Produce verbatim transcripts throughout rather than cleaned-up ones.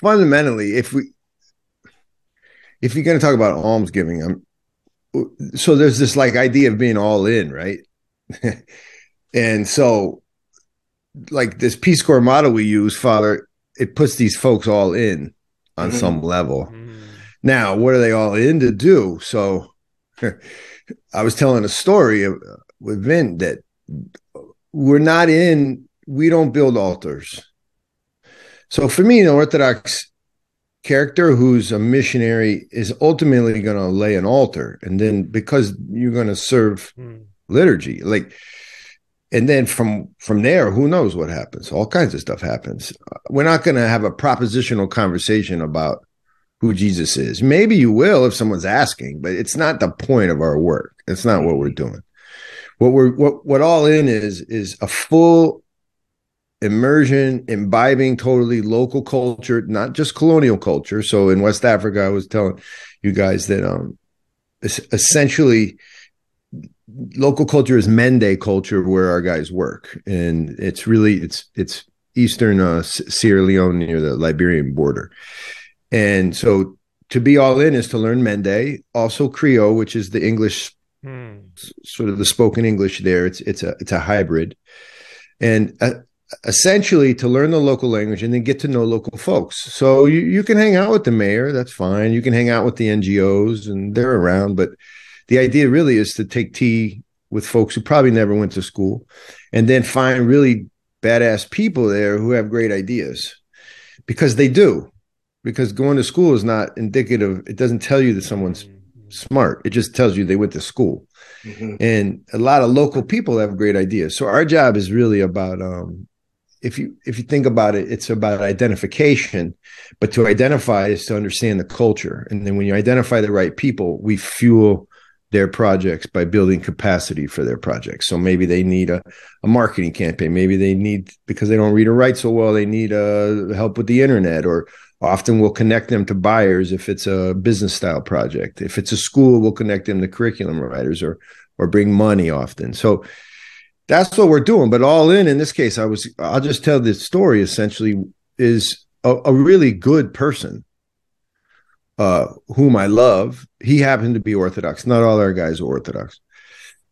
fundamentally, if we if you're going to talk about almsgiving, I'm, so there's this like idea of being all in, right? And so like this Peace Corps model we use, Father, it puts these folks all in on mm-hmm. some level. Mm-hmm. Now, what are they all in to do? So I was telling a story of, with Vin that we're not in, we don't build altars. So for me, an Orthodox character who's a missionary is ultimately going to lay an altar, and then because you're going to serve mm. liturgy, like, and then from from there, who knows what happens? All kinds of stuff happens. We're not going to have a propositional conversation about who Jesus is. Maybe you will if someone's asking, but it's not the point of our work. It's not what we're doing. What we're what what all in is is a full immersion, imbibing totally local culture, not just colonial culture. So in West Africa, I was telling you guys that um, essentially local culture is Mende culture where our guys work. And it's really, it's it's Eastern uh, Sierra Leone near the Liberian border. And so to be all in is to learn Mende, also Creole, which is the English, mm. sort of the spoken English there. It's, it's, a, it's a hybrid. And uh, essentially to learn the local language and then get to know local folks. So you, you can hang out with the mayor, that's fine. You can hang out with the N G Os and they're around, but the idea really is to take tea with folks who probably never went to school and then find really badass people there who have great ideas, because they do, because going to school is not indicative. It doesn't tell you that someone's smart. It just tells you they went to school. Mm-hmm. And a lot of local people have great ideas. So our job is really about, um, If you if you think about it, it's about identification, but to identify is to understand the culture. And then when you identify the right people, we fuel their projects by building capacity for their projects. So maybe they need a, a marketing campaign. Maybe they need, because they don't read or write so well, they need uh, help with the internet, or often we'll connect them to buyers if it's a business style project. If it's a school, we'll connect them to curriculum writers or or bring money often. So that's what we're doing. But all in, in this case, I was, I'll just tell this story essentially is a, a really good person, uh, whom I love. He happened to be Orthodox. Not all our guys are Orthodox,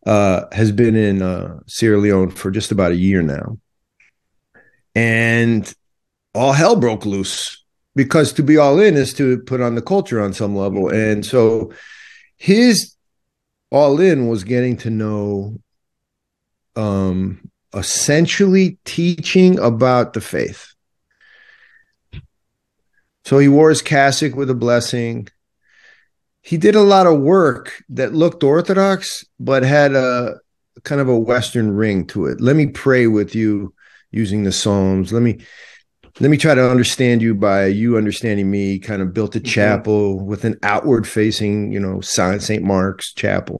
uh, has been in uh, Sierra Leone for just about a year now. And all hell broke loose, because to be all in is to put on the culture on some level. And so his all in was getting to know, Um, essentially teaching about the faith. So he wore his cassock with a blessing. He did a lot of work that looked Orthodox, but had a kind of a Western ring to it. Let me pray with you using the Psalms. Let me let me try to understand you by you understanding me. Kind of built a chapel mm-hmm. with an outward facing, you know, Saint Mark's Chapel.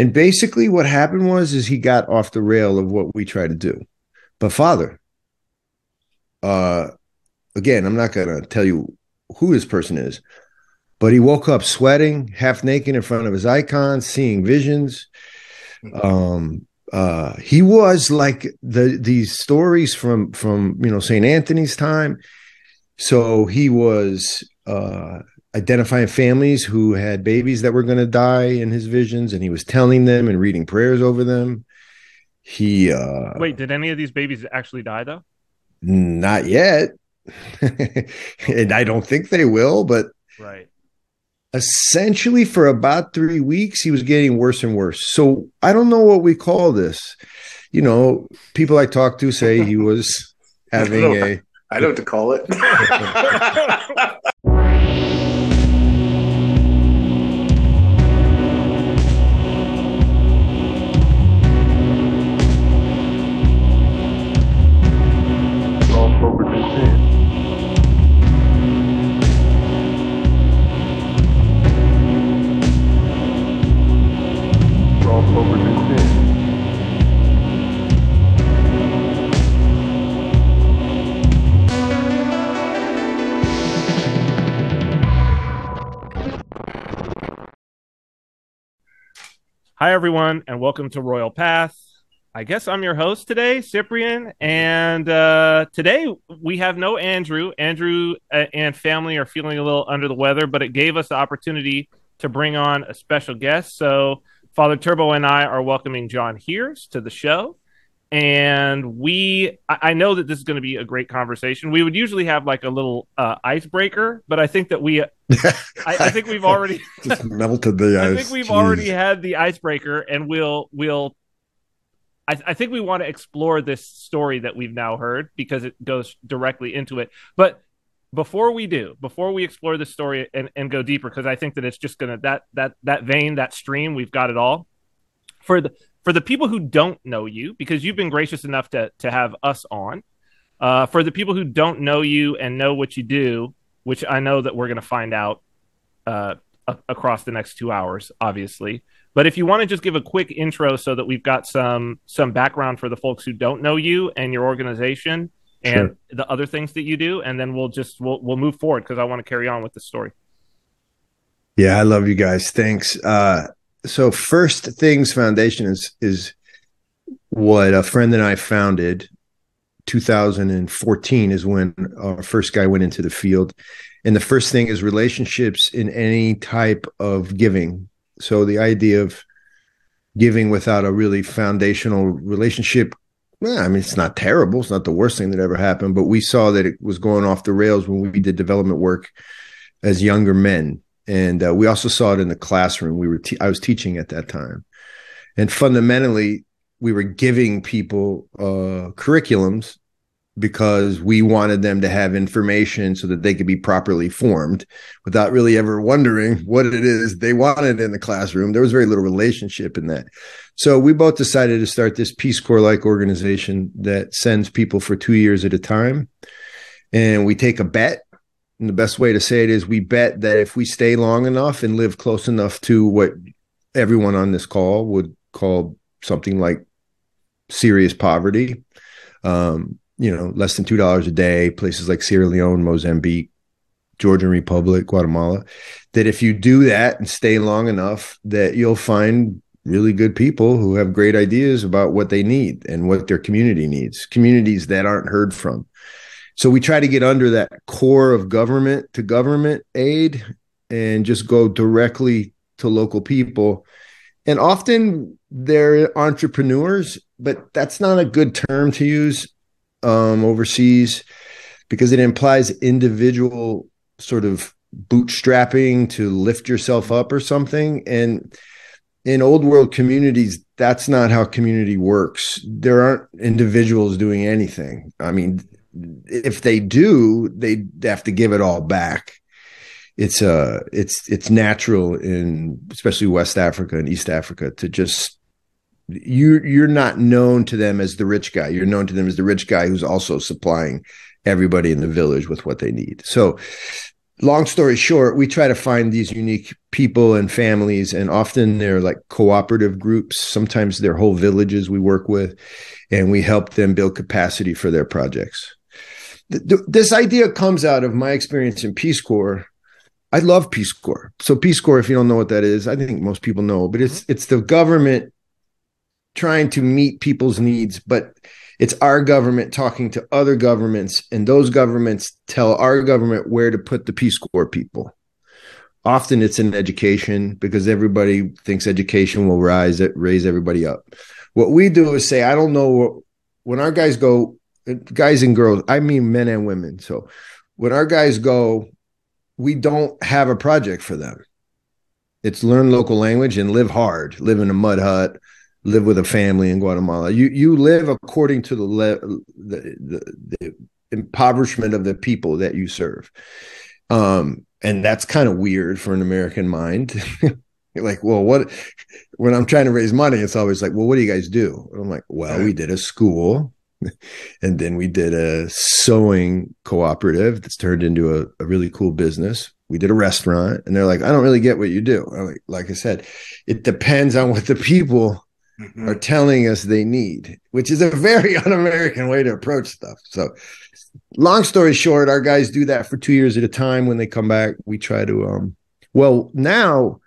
And basically what happened was is he got off the rail of what we try to do. But Father, uh, again, I'm not going to tell you who this person is, but he woke up sweating, half naked in front of his icon, seeing visions. Um, uh, he was like the these stories from, from you know, Saint Anthony's time. So he was... Uh, identifying families who had babies that were going to die in his visions, and he was telling them and reading prayers over them. He uh wait, did any of these babies actually die though? Not yet. And I don't think they will, but right. Essentially for about three weeks he was getting worse and worse. So I don't know what we call this. You know, people I talk to say he was having I a I don't know what to call it. Hi, everyone, and welcome to Royal Path. I guess I'm your host today, Cyprian, and uh, today we have no Andrew. Andrew and family are feeling a little under the weather, but it gave us the opportunity to bring on a special guest. So Father Turbo and I are welcoming John Heers to the show, and we I know that this is going to be a great conversation. We would usually have like a little uh, icebreaker, but I think that we I, I think we've already just melted the ice. I think we've Jeez. already had the icebreaker, and we'll we'll. I, th- I think we want to explore this story that we've now heard because it goes directly into it. But before we do, before we explore this story and, and go deeper, because I think that it's just going to that that that vein, that stream, we've got it all. For the for the people who don't know you, because you've been gracious enough to to have us on. Uh, for the people who don't know you and know what you do, which I know that we're going to find out uh, a- across the next two hours, obviously. But if you want to just give a quick intro so that we've got some some background for the folks who don't know you and your organization and sure. the other things that you do, and then we'll just we'll we'll move forward because I want to carry on with the story. Yeah, I love you guys. Thanks. Uh, so First Things Foundation is is what a friend and I founded. two thousand fourteen is when our first guy went into the field, and the first thing is relationships in any type of giving. So the idea of giving without a really foundational relationship, well, I mean, it's not terrible. It's not the worst thing that ever happened, but we saw that it was going off the rails when we did development work as younger men. And uh, we also saw it in the classroom. We were te- I was teaching at that time. And fundamentally, we were giving people uh, curriculums because we wanted them to have information so that they could be properly formed without really ever wondering what it is they wanted in the classroom. There was very little relationship in that. So we both decided to start this Peace Corps-like organization that sends people for two years at a time. And we take a bet. And the best way to say it is we bet that if we stay long enough and live close enough to what everyone on this call would call something like serious poverty, um, you know, less than two dollars a day, places like Sierra Leone, Mozambique, Georgian Republic, Guatemala, that if you do that and stay long enough, that you'll find really good people who have great ideas about what they need and what their community needs, communities that aren't heard from. So we try to get under that core of government to government aid and just go directly to local people. And often they're entrepreneurs, but that's not a good term to use um overseas because it implies individual sort of bootstrapping to lift yourself up or something. And in old world communities, that's not how community works. There aren't individuals doing anything. I mean, if they do, they have to give it all back. It's uh it's it's natural in especially West Africa and East Africa to just You, you're not known to them as the rich guy. You're known to them as the rich guy who's also supplying everybody in the village with what they need. So long story short, we try to find these unique people and families, and often they're like cooperative groups. Sometimes they're whole villages we work with, and we help them build capacity for their projects. Th- this idea comes out of my experience in Peace Corps. I love Peace Corps. So Peace Corps, if you don't know what that is, I think most people know, but it's it's the government trying to meet people's needs, but it's our government talking to other governments, and those governments tell our government where to put the Peace Corps people. Often it's in education because everybody thinks education will rise, raise everybody up. What we do is say, I don't know, when our guys go, guys and girls, I mean men and women. So when our guys go, we don't have a project for them. It's learn local language and live hard, live in a mud hut, live with a family in Guatemala. You you live according to the, le- the, the the impoverishment of the people that you serve. Um, and that's kind of weird for an American mind. You're like, well, what? When I'm trying to raise money, it's always like, well, what do you guys do? And I'm like, well, we did a school, and then we did a sewing cooperative that's turned into a, a really cool business. We did a restaurant, and they're like, I don't really get what you do. I'm like, like I said, it depends on what the people Mm-hmm. are telling us they need, which is a very un-American way to approach stuff. So long story short, our guys do that for two years at a time. When they come back, we try to, um, well, now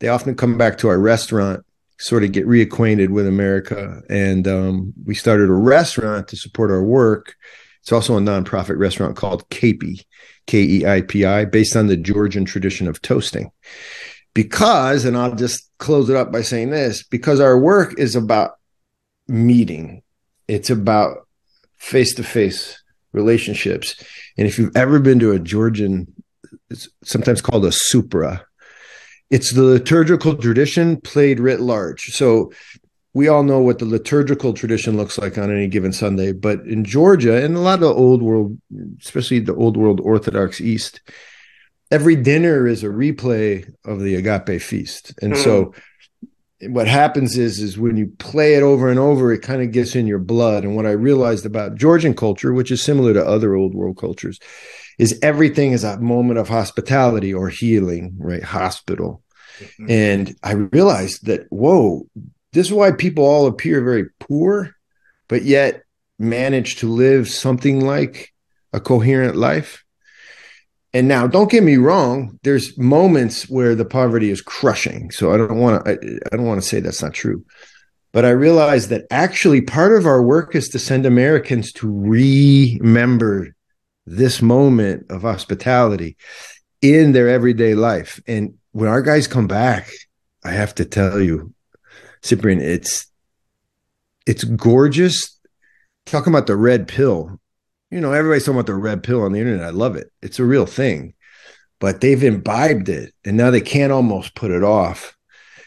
they often come back to our restaurant sort of get reacquainted with America. And um, we started a restaurant to support our work. It's also a nonprofit restaurant called K E I P I, K E I P I, based on the Georgian tradition of toasting. Because, and I'll just close it up by saying this, because our work is about meeting. It's about face-to-face relationships. And if you've ever been to a Georgian, it's sometimes called a supra, it's the liturgical tradition played writ large. So we all know what the liturgical tradition looks like on any given Sunday. But in Georgia, and a lot of the old world, especially the old world Orthodox East, every dinner is a replay of the agape feast. And so what happens is, is when you play it over and over, it kind of gets in your blood. And what I realized about Georgian culture, which is similar to other old world cultures, is everything is a moment of hospitality or healing, right? Hospital. Mm-hmm. And I realized that, whoa, this is why people all appear very poor, but yet manage to live something like a coherent life. And now, don't get me wrong, there's moments where the poverty is crushing. So I don't want to I, I don't want to say that's not true. But I realized that actually part of our work is to send Americans to remember this moment of hospitality in their everyday life. And when our guys come back, I have to tell you, Cyprian, it's it's gorgeous. Talking about the red pill. You know, everybody's talking about the red pill on the internet. I love it. It's a real thing. But they've imbibed it, and now they can't almost put it off.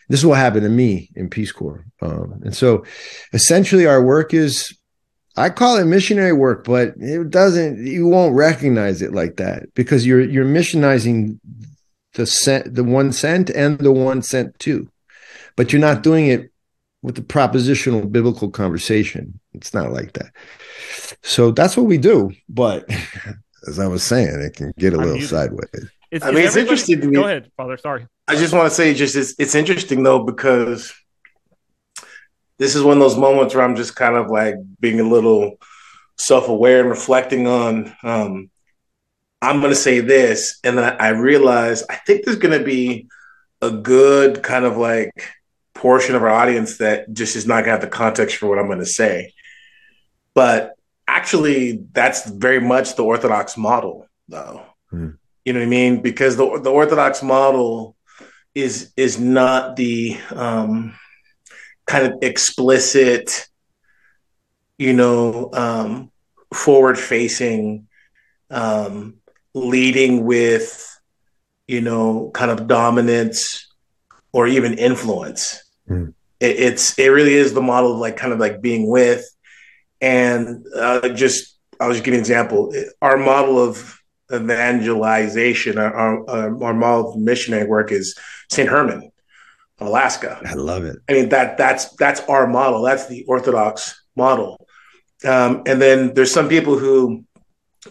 This is what happened to me in Peace Corps. Um, and so essentially our work is, I call it missionary work, but it doesn't, you won't recognize it like that because you're you're missionizing the cent, the one cent and the one cent too. But you're not doing it with the propositional biblical conversation. It's not like that. So that's what we do. But as I was saying, it can get a I'm little using, sideways. It's, I mean, it's interesting to me. Go ahead, Father. Sorry. I just want to say just it's, it's interesting, though, because this is one of those moments where I'm just kind of like being a little self-aware and reflecting on, um, I'm going to say this. And then I realize I think there's going to be a good kind of like portion of our audience that just is not going to have the context for what I'm going to say. But actually, that's very much the Orthodox model, though. Mm. You know what I mean? Because the the Orthodox model is is not the um, kind of explicit, you know, um, forward-facing, um, leading with, you know, kind of dominance or even influence. Mm. It, it's it really is the model of like kind of like being with. And uh, just, I'll just give you an example. Our model of evangelization, our, our, our model of missionary work is Saint Herman, Alaska. I love it. I mean, that that's that's our model. That's the Orthodox model. Um, and then there's some people who,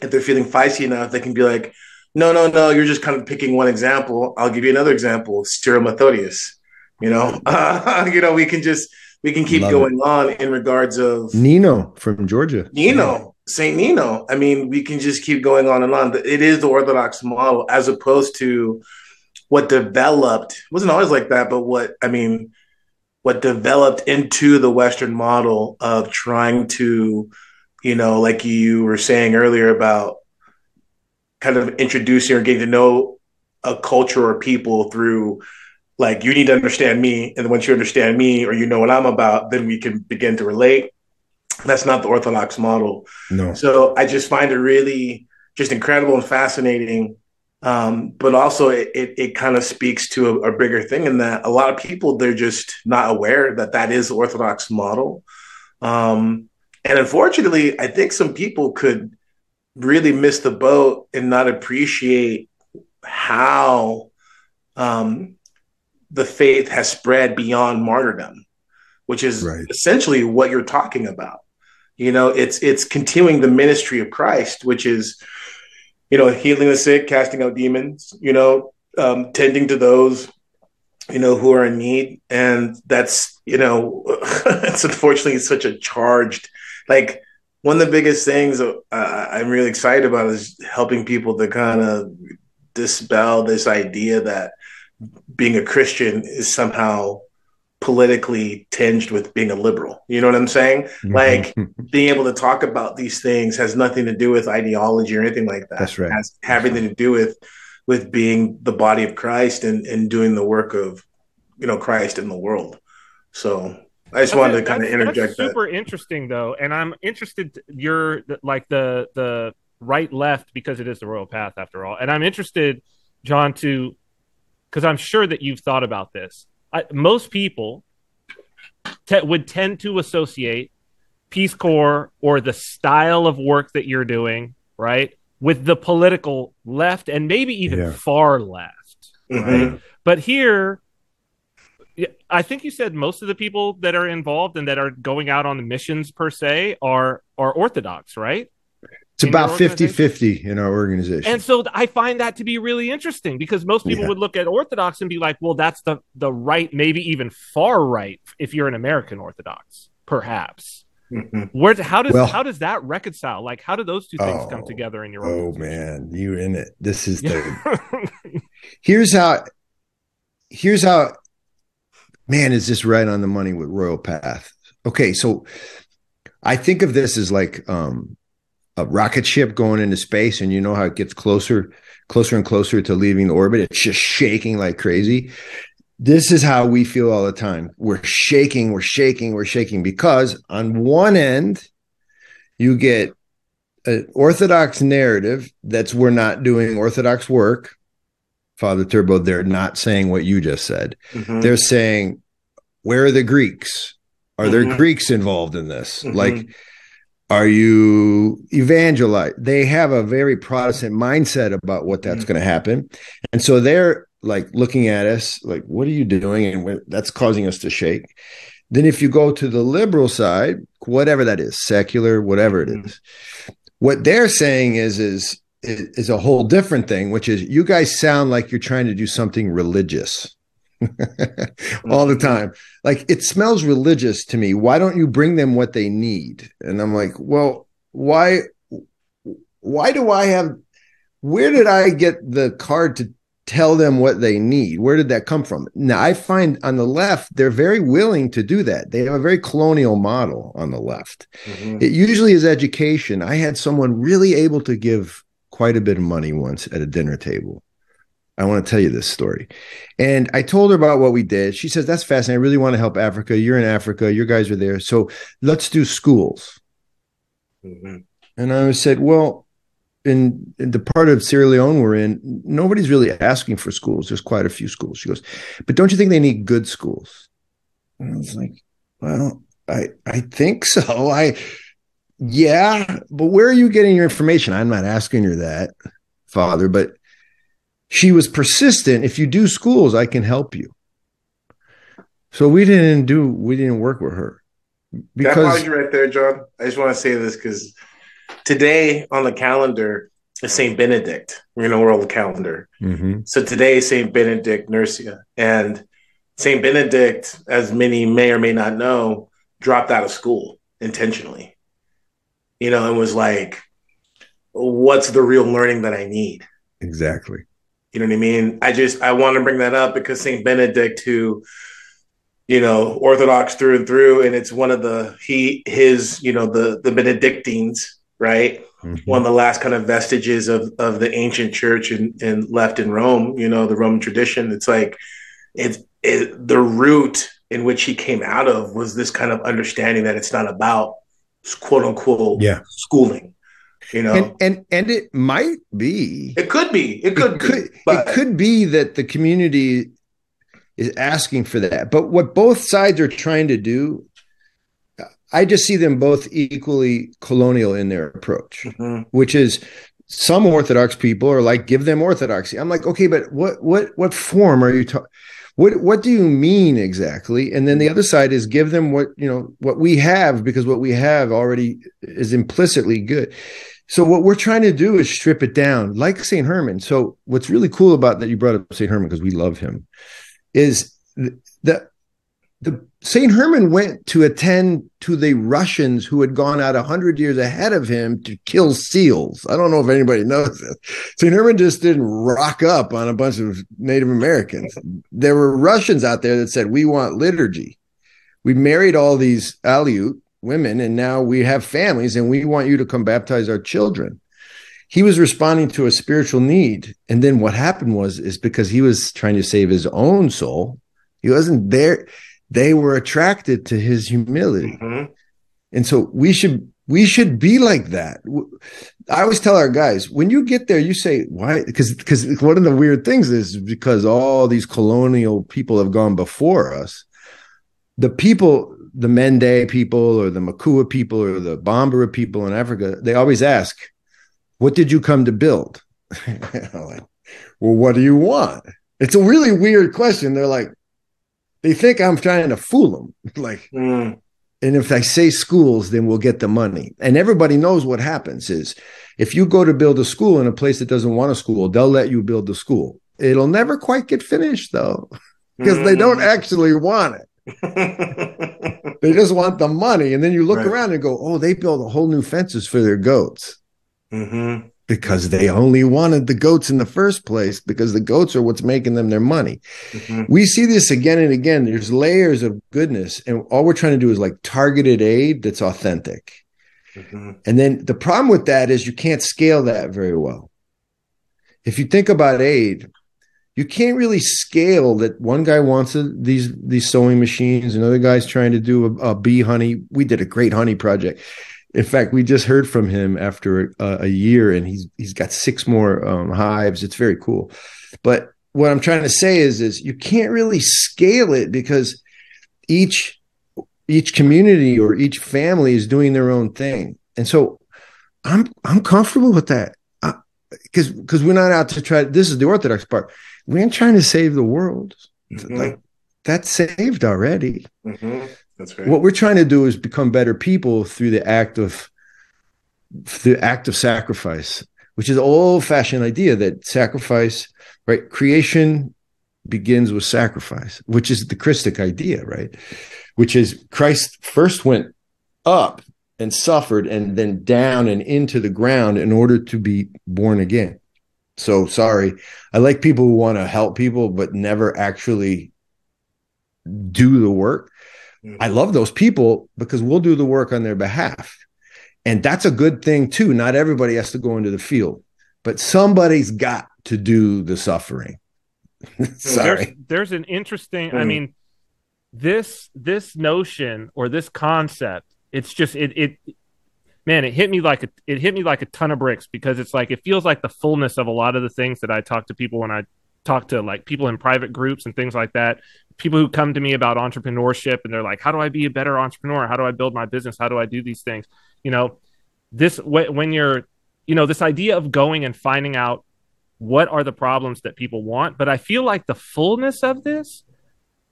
if they're feeling feisty enough, they can be like, no, no, no, you're just kind of picking one example. I'll give you another example, Cyril Methodius. You know, uh, you know, we can just... We can keep Love going it. on in regards of Nino from Georgia. Nino, Saint Nino. I mean, we can just keep going on and on. It is the Orthodox model as opposed to what developed. It wasn't always like that, but what, I mean, what developed into the Western model of trying to, you know, like you were saying earlier about kind of introducing or getting to know a culture or people through, like, you need to understand me, and then once you understand me or you know what I'm about, then we can begin to relate. That's not the Orthodox model. No. So I just find it really just incredible and fascinating. Um, but also it it, it kind of speaks to a, a bigger thing in that a lot of people, they're just not aware that that is the Orthodox model. Um, and unfortunately, I think some people could really miss the boat and not appreciate how um, – the faith has spread beyond martyrdom, which is right. essentially what you're talking about. You know, it's, it's continuing the ministry of Christ, which is, you know, healing the sick, casting out demons, you know, um, tending to those, you know, who are in need. And that's, you know, it's unfortunately such a charged, like one of the biggest things uh, I'm really excited about is helping people to kind of dispel this idea that being a Christian is somehow politically tinged with being a liberal. You know what I'm saying? Like being able to talk about these things has nothing to do with ideology or anything like that. That's right. It has everything to do with with being the body of Christ and, and doing the work of, you know, Christ in the world. So I just wanted to kind of interject that. Super interesting though. And I'm interested you're like the, the right left, because it is the Royal Path after all. And I'm interested, John, to, cause I'm sure that you've thought about this. I, most people te- would tend to associate Peace Corps or the style of work that you're doing, right, with the political left and maybe even yeah. far left. Mm-hmm. Right? But here, I think you said most of the people that are involved and that are going out on the missions per se are, are Orthodox, right? It's in about fifty-fifty in our organization. And so I find that to be really interesting because most people yeah. would look at Orthodox and be like, well, that's the, the right, maybe even far right, if you're an American Orthodox, perhaps. Mm-hmm. Where how does well, how does that reconcile? Like, how do those two things oh, come together in your organization? Oh, man, you're in it. This is the... Here's how... Here's how... Man, is this right on the money with Royal Path? Okay, so I think of this as like... um a rocket ship going into space, and you know how it gets closer, closer and closer to leaving the orbit. It's just shaking like crazy. This is how we feel all the time. We're shaking, we're shaking, we're shaking, because on one end, you get an Orthodox narrative that's we're not doing Orthodox work. Father Turbo, they're not saying what you just said. Mm-hmm. They're saying, where are the Greeks? Are there mm-hmm. Greeks involved in this? Mm-hmm. Like, are you evangelize? They have a very Protestant mindset about what that's mm-hmm. going to happen. And so they're like looking at us like, what are you doing? And that's causing us to shake. Then if you go to the liberal side, whatever that is, secular, whatever it mm-hmm. is, what they're saying is, is, is a whole different thing, which is you guys sound like you're trying to do something religious. All the time, like it smells religious to me. Why don't you bring them what they need? And I'm like, well, why why do I have where did I get the card to tell them what they need? Where did that come from? Now I find on the left they're very willing to do that. They have a very colonial model on the left. Mm-hmm. It usually is education. I had someone really able to give quite a bit of money once at a dinner table. I want to tell you this story. And I told her about what we did. She says, that's fascinating. I really want to help Africa. You're in Africa. Your guys are there. So let's do schools. Mm-hmm. And I said, well, in, in the part of Sierra Leone we're in, nobody's really asking for schools. There's quite a few schools. She goes, but don't you think they need good schools? And I was like, well, I, I think so. I, yeah, but where are you getting your information? I'm not asking her that, Father, but she was persistent. If you do schools, I can help you. So we didn't do, we didn't work with her. Because that apology right there, John. I just want to say this because today on the calendar is Saint Benedict. We're in a world calendar. Mm-hmm. So today is Saint Benedict Nursia. And Saint Benedict, as many may or may not know, dropped out of school intentionally. You know, and was like, what's the real learning that I need? Exactly. You know what I mean? I just, I want to bring that up because Saint Benedict, who, you know, Orthodox through and through, and it's one of the, he, his, you know, the, the Benedictines, right? Mm-hmm. One of the last kind of vestiges of, of the ancient church and, and left in Rome, you know, the Roman tradition. It's like, it's it, the root in which he came out of was this kind of understanding that it's not about quote unquote yeah. schooling. You know, and, and and it might be, it could be, it could, it could be, but it could be that the community is asking for that. But what both sides are trying to do, I just see them both equally colonial in their approach, mm-hmm. which is some Orthodox people are like, give them Orthodoxy. I'm like, okay, but what what what form are you talking? What what do you mean exactly? And then the other side is give them what you know what we have, because what we have already is implicitly good. So what we're trying to do is strip it down, like Saint Herman. So what's really cool about that, you brought up Saint Herman because we love him, is the the Saint Herman went to attend to the Russians who had gone out one hundred years ahead of him to kill seals. I don't know if anybody knows this. Saint Herman just didn't rock up on a bunch of Native Americans. There were Russians out there that said, we want liturgy. We married all these Aleut women, and now we have families, and we want you to come baptize our children. He was responding to a spiritual need. And then what happened was, is because he was trying to save his own soul, he wasn't there. They were attracted to his humility. Mm-hmm. And so we should, we should be like that. I always tell our guys, when you get there, you say, why? Because, because one of the weird things is because all these colonial people have gone before us. The people, the Mende people or the Makua people or the Bambara people in Africa, they always ask, what did you come to build? Like, well, what do you want? It's a really weird question. They're like, they think I'm trying to fool them. Like, mm. And if I say schools, then we'll get the money. And everybody knows what happens is if you go to build a school in a place that doesn't want a school, they'll let you build the school. It'll never quite get finished, though, because mm. they don't actually want it. They just want the money. And then you look right. around and go, oh, they built a whole new fences for their goats. Mm-hmm. Because they only wanted the goats in the first place, because the goats are what's making them their money. Mm-hmm. We see this again and again. There's layers of goodness, and all we're trying to do is like targeted aid that's authentic. Mm-hmm. And then the problem with that is you can't scale that very well. If you think about aid, you can't really scale that. One guy wants a, these these sewing machines, another guy's trying to do a, a bee honey. We did a great honey project. In fact, we just heard from him after a, a year, and he's he's got six more um, hives. It's very cool. But what I'm trying to say is, is you can't really scale it because each each community or each family is doing their own thing. And so I'm I'm comfortable with that because because we're not out to try. This is the Orthodox part. We ain't trying to save the world. Mm-hmm. Like, that's saved already. Mm-hmm. That's right. What we're trying to do is become better people through the act of the act of sacrifice, which is an old-fashioned idea that sacrifice, right? Creation begins with sacrifice, which is the Christic idea, right? Which is Christ first went up and suffered and then down and into the ground in order to be born again. So sorry, I like people who want to help people but never actually do the work. I love those people because we'll do the work on their behalf. And that's a good thing too. Not everybody has to go into the field, but somebody's got to do the suffering. Sorry. There's, there's an interesting, mm. I mean, this, this notion or this concept, it's just, it, it, man, it hit me like, a, it hit me like a ton of bricks, because it's like, it feels like the fullness of a lot of the things that I talk to people when I talk to like people in private groups and things like that. People who come to me about entrepreneurship and they're like, how do I be a better entrepreneur? How do I build my business? How do I do these things? You know, this, when you're, you know, this idea of going and finding out what are the problems that people want. But I feel like the fullness of this,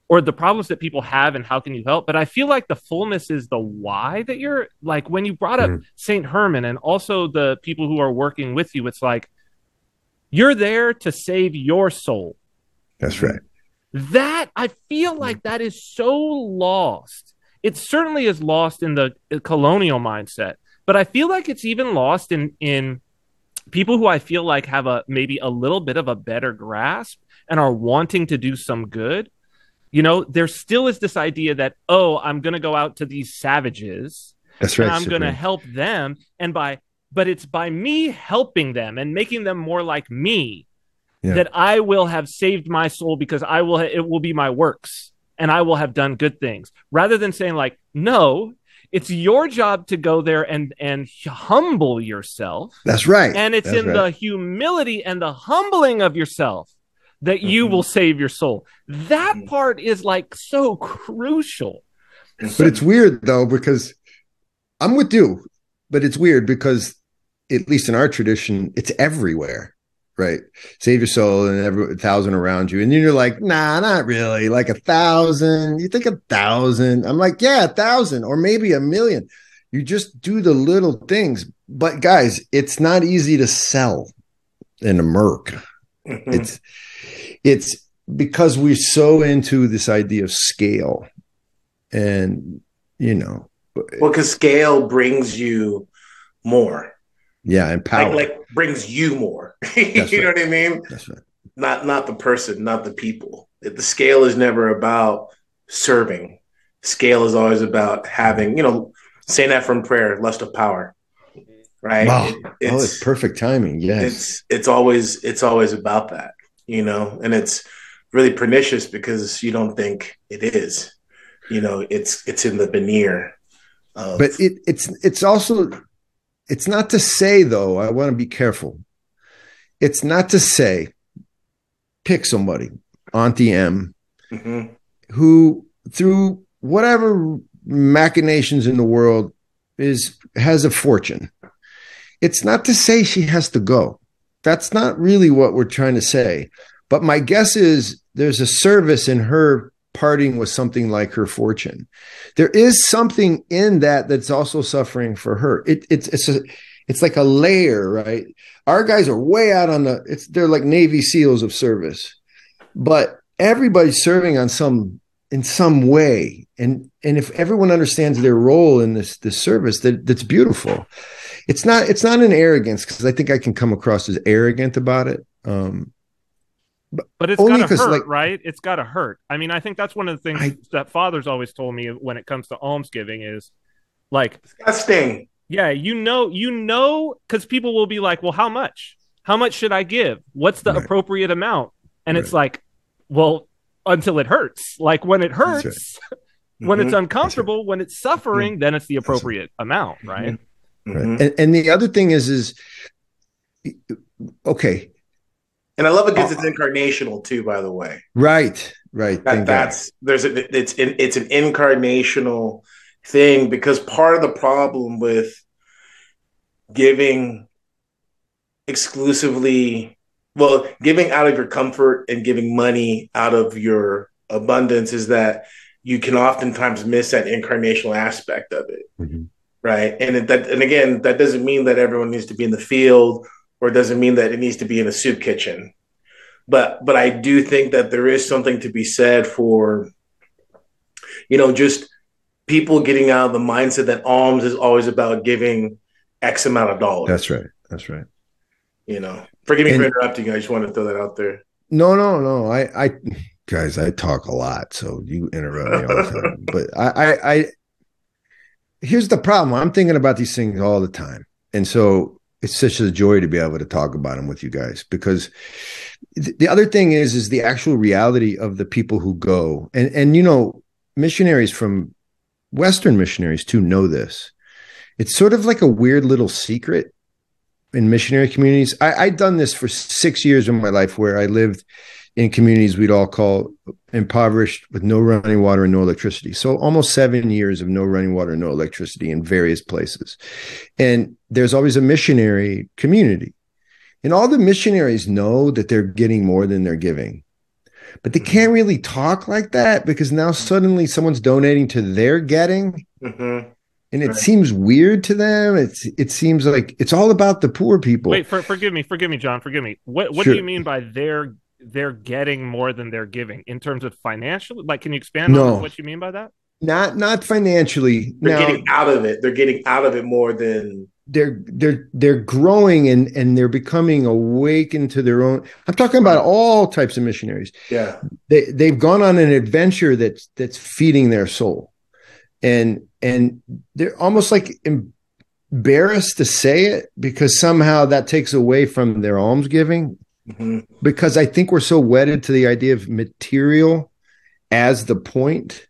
or the problems that people have and how can you help? But I feel like the fullness is the why that you're like, when you brought up mm-hmm. Saint Herman and also the people who are working with you, it's like, you're there to save your soul. That's right. That I feel like that is so lost. It certainly is lost in the colonial mindset, but I feel like it's even lost in in people who I feel like have a maybe a little bit of a better grasp and are wanting to do some good. You know, there still is this idea that, oh, I'm going to go out to these savages. That's right. And I'm going to help them, and by but it's by me helping them and making them more like me. Yeah. That I will have saved my soul, because I will, ha- it will be my works and I will have done good things, rather than saying like, no, it's your job to go there and, and humble yourself. That's right. And it's That's in right. the humility and the humbling of yourself that mm-hmm. you will save your soul. That mm-hmm. part is like so crucial. But it's weird though, because I'm with you, but it's weird because at least in our tradition, it's everywhere. Right. Save your soul and every a thousand around you. And then you're like, nah, not really. Like a thousand. You think a thousand. I'm like, yeah, a thousand or maybe a million. You just do the little things. But guys, it's not easy to sell in America. Mm-hmm. It's it's because we're so into this idea of scale. and you know, well, because scale brings you more. Yeah, and power like, like brings you more. you right. know what I mean? That's right. Not not the person, not the people. The scale is never about serving. Scale is always about having, you know, Saint Ephraim prayer, lust of power, right? Wow. It, it's, oh, it's perfect timing. Yes, it's it's always it's always about that, you know, and it's really pernicious because you don't think it is, you know, it's it's in the veneer. Of- but it it's it's also. It's not to say, though, I want to be careful. It's not to say, pick somebody, Auntie M, mm-hmm. who through whatever machinations in the world is has a fortune. It's not to say she has to go. That's not really what we're trying to say. But my guess is there's a service in her parting with something like her fortune. There is something in that that's also suffering for her. It, it's it's a, it's like a layer, right? Our guys are way out on the. It's they're like Navy SEALs of service, but everybody's serving on some in some way, and and if everyone understands their role in this this service, that that's beautiful. It's not it's not an arrogance, because I think I can come across as arrogant about it. Um, But, but it's got to hurt, like, right? It's got to hurt. I mean, I think that's one of the things I, that fathers always told me when it comes to almsgiving is like, it's got to sting. Yeah, you know, you know, because people will be like, well, how much? How much should I give? What's the right. appropriate amount? And right. it's like, well, until it hurts. Like when it hurts, right. when mm-hmm. it's uncomfortable, right. when it's suffering, mm-hmm. then it's the appropriate right. amount, right? Mm-hmm. right. And, and the other thing is, is okay. And I love it because it's incarnational too, by the way. Right, right. That, that's there's a, it's in, it's an incarnational thing, because part of the problem with giving exclusively, well, giving out of your comfort and giving money out of your abundance is that you can oftentimes miss that incarnational aspect of it, mm-hmm. right? And it, that, and again, that doesn't mean that everyone needs to be in the field. Or it doesn't mean that it needs to be in a soup kitchen. But but I do think that there is something to be said for, you know, just people getting out of the mindset that alms is always about giving X amount of dollars. That's right. That's right. You know, forgive me and, for interrupting. I just wanted to throw that out there. No, no, no. I, I guys, I talk a lot, so you interrupt me all the time. But I, I, I, here's the problem. I'm thinking about these things all the time. And so it's such a joy to be able to talk about them with you guys, because th- the other thing is, is the actual reality of the people who go. And, and, you know, missionaries from Western missionaries too know this. It's sort of like a weird little secret in missionary communities. I, I'd done this for six years of my life, where I lived in communities we'd all call impoverished, with no running water and no electricity. So almost seven years of no running water and no electricity in various places. And there's always a missionary community. And all the missionaries know that they're getting more than they're giving. But they can't really talk like that, because now suddenly someone's donating to their getting. Mm-hmm. And it right. seems weird to them. It's it seems like it's all about the poor people. Wait, for, forgive me, forgive me, John, forgive me. What what sure. do you mean by their they're getting more than they're giving in terms of financially? Like, can you expand no. on what you mean by that? Not, not financially. They're now, getting out of it. They're getting out of it more than they're, they're, they're growing and, and they're becoming awakened to their own. I'm talking about all types of missionaries. Yeah. They, they've gone on an adventure that's, that's feeding their soul. And, and they're almost like embarrassed to say it, because somehow that takes away from their almsgiving. Mm-hmm. Because I think we're so wedded to the idea of material as the point,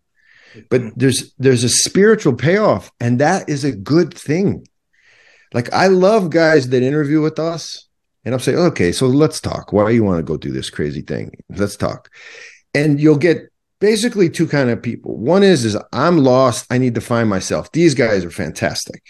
but there's there's a spiritual payoff, and that is a good thing. Like, I love guys that interview with us, and I'll say, okay, so let's talk. Why do you want to go do this crazy thing? Let's talk. And you'll get basically two kind of people. One is, is I'm lost. I need to find myself. These guys are fantastic.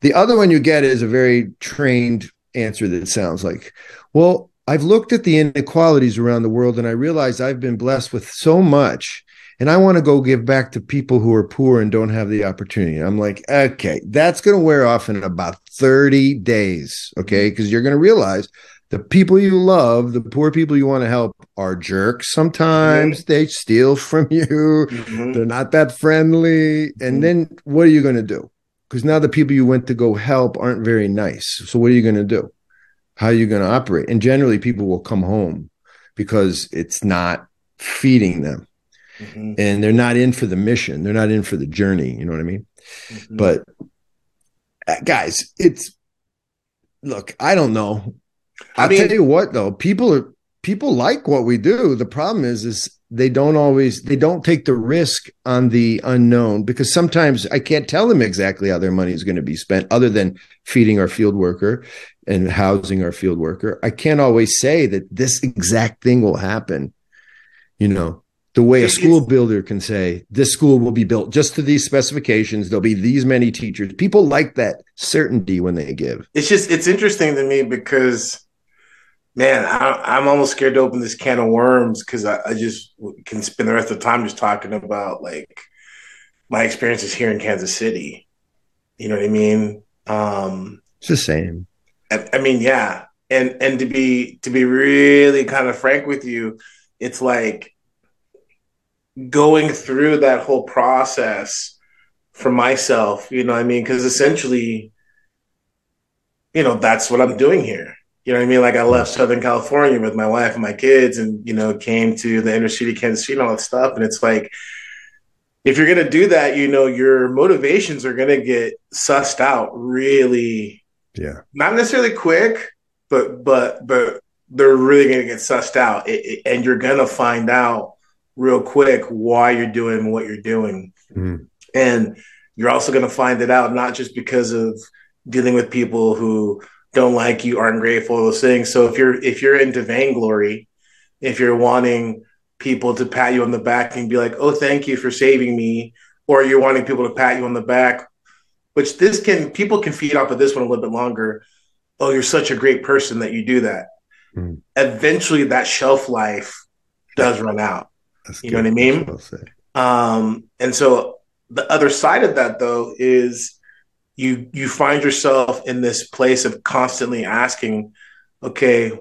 The other one you get is a very trained answer that sounds like, well, I've looked at the inequalities around the world, and I realize I've been blessed with so much, and I want to go give back to people who are poor and don't have the opportunity. I'm like, okay, that's going to wear off in about thirty days, okay? Because you're going to realize the people you love, the poor people you want to help, are jerks. Sometimes they steal from you. Mm-hmm. They're not that friendly. Mm-hmm. And then what are you going to do? Because now the people you went to go help aren't very nice. So what are you going to do? How are you going to operate? And generally people will come home because it's not feeding them. Mm-hmm. And they're not in for the mission. They're not in for the journey. You know what I mean? Mm-hmm. But guys, it's, look, I don't know. I'll I mean, tell you what, though, people are people like what we do. The problem is, is they don't always they don't take the risk on the unknown, because sometimes I can't tell them exactly how their money is going to be spent, other than feeding our field worker and housing our field worker. I can't always say that this exact thing will happen, you know, the way a school builder can say this school will be built just to these specifications. There'll be these many teachers. People like that certainty when they give. It's just it's interesting to me because, man, I, I'm almost scared to open this can of worms, because I, I just can spend the rest of the time just talking about, like, my experiences here in Kansas City. You know what I mean? Um, it's the same. I, I mean, yeah. And and to be to be really kind of frank with you, it's like going through that whole process for myself, you know what I mean? Because essentially, you know, that's what I'm doing here. You know what I mean? Like, I left Southern California with my wife and my kids and, you know, came to the inner city, Kansas City, and all that stuff. And it's like, if you're going to do that, you know, your motivations are going to get sussed out really. Yeah. Not necessarily quick, but, but, but they're really going to get sussed out. It, it, and you're going to find out real quick why you're doing what you're doing. Mm. And you're also going to find it out, not just because of dealing with people who don't like you, aren't grateful, those things. So if you're if you're into vainglory, if you're wanting people to pat you on the back and be like, oh, thank you for saving me, or you're wanting people to pat you on the back, which this can people can feed off of this one a little bit longer. Oh, you're such a great person that you do that. Mm. Eventually that shelf life does run out. That's you good. Know what I mean? That's what I'll say. Um, and so the other side of that, though, is You you find yourself in this place of constantly asking, okay,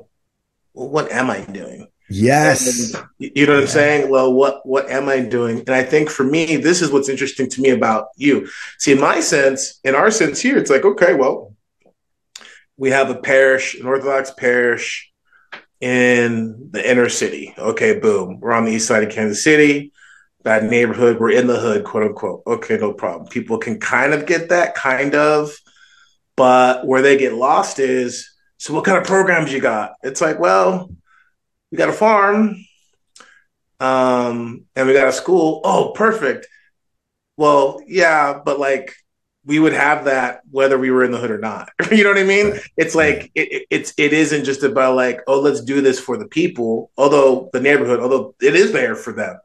well, what am I doing? Yes. And, you know what yeah. I'm saying? Well, what, what am I doing? And I think for me, this is what's interesting to me about you. See, in my sense, in our sense here, it's like, okay, well, we have a parish, an Orthodox parish in the inner city. Okay, boom. We're on the east side of Kansas City. That neighborhood, we're in the hood, quote unquote. Okay, no problem. People can kind of get that, kind of, but where they get lost is, so what kind of programs you got? It's like, well, we got a farm, um, and we got a school. Oh, perfect. Well, yeah, but like we would have that whether we were in the hood or not. You know what I mean? It's like it, it's it isn't just about like, oh, let's do this for the people. Although the neighborhood, although it is there for them.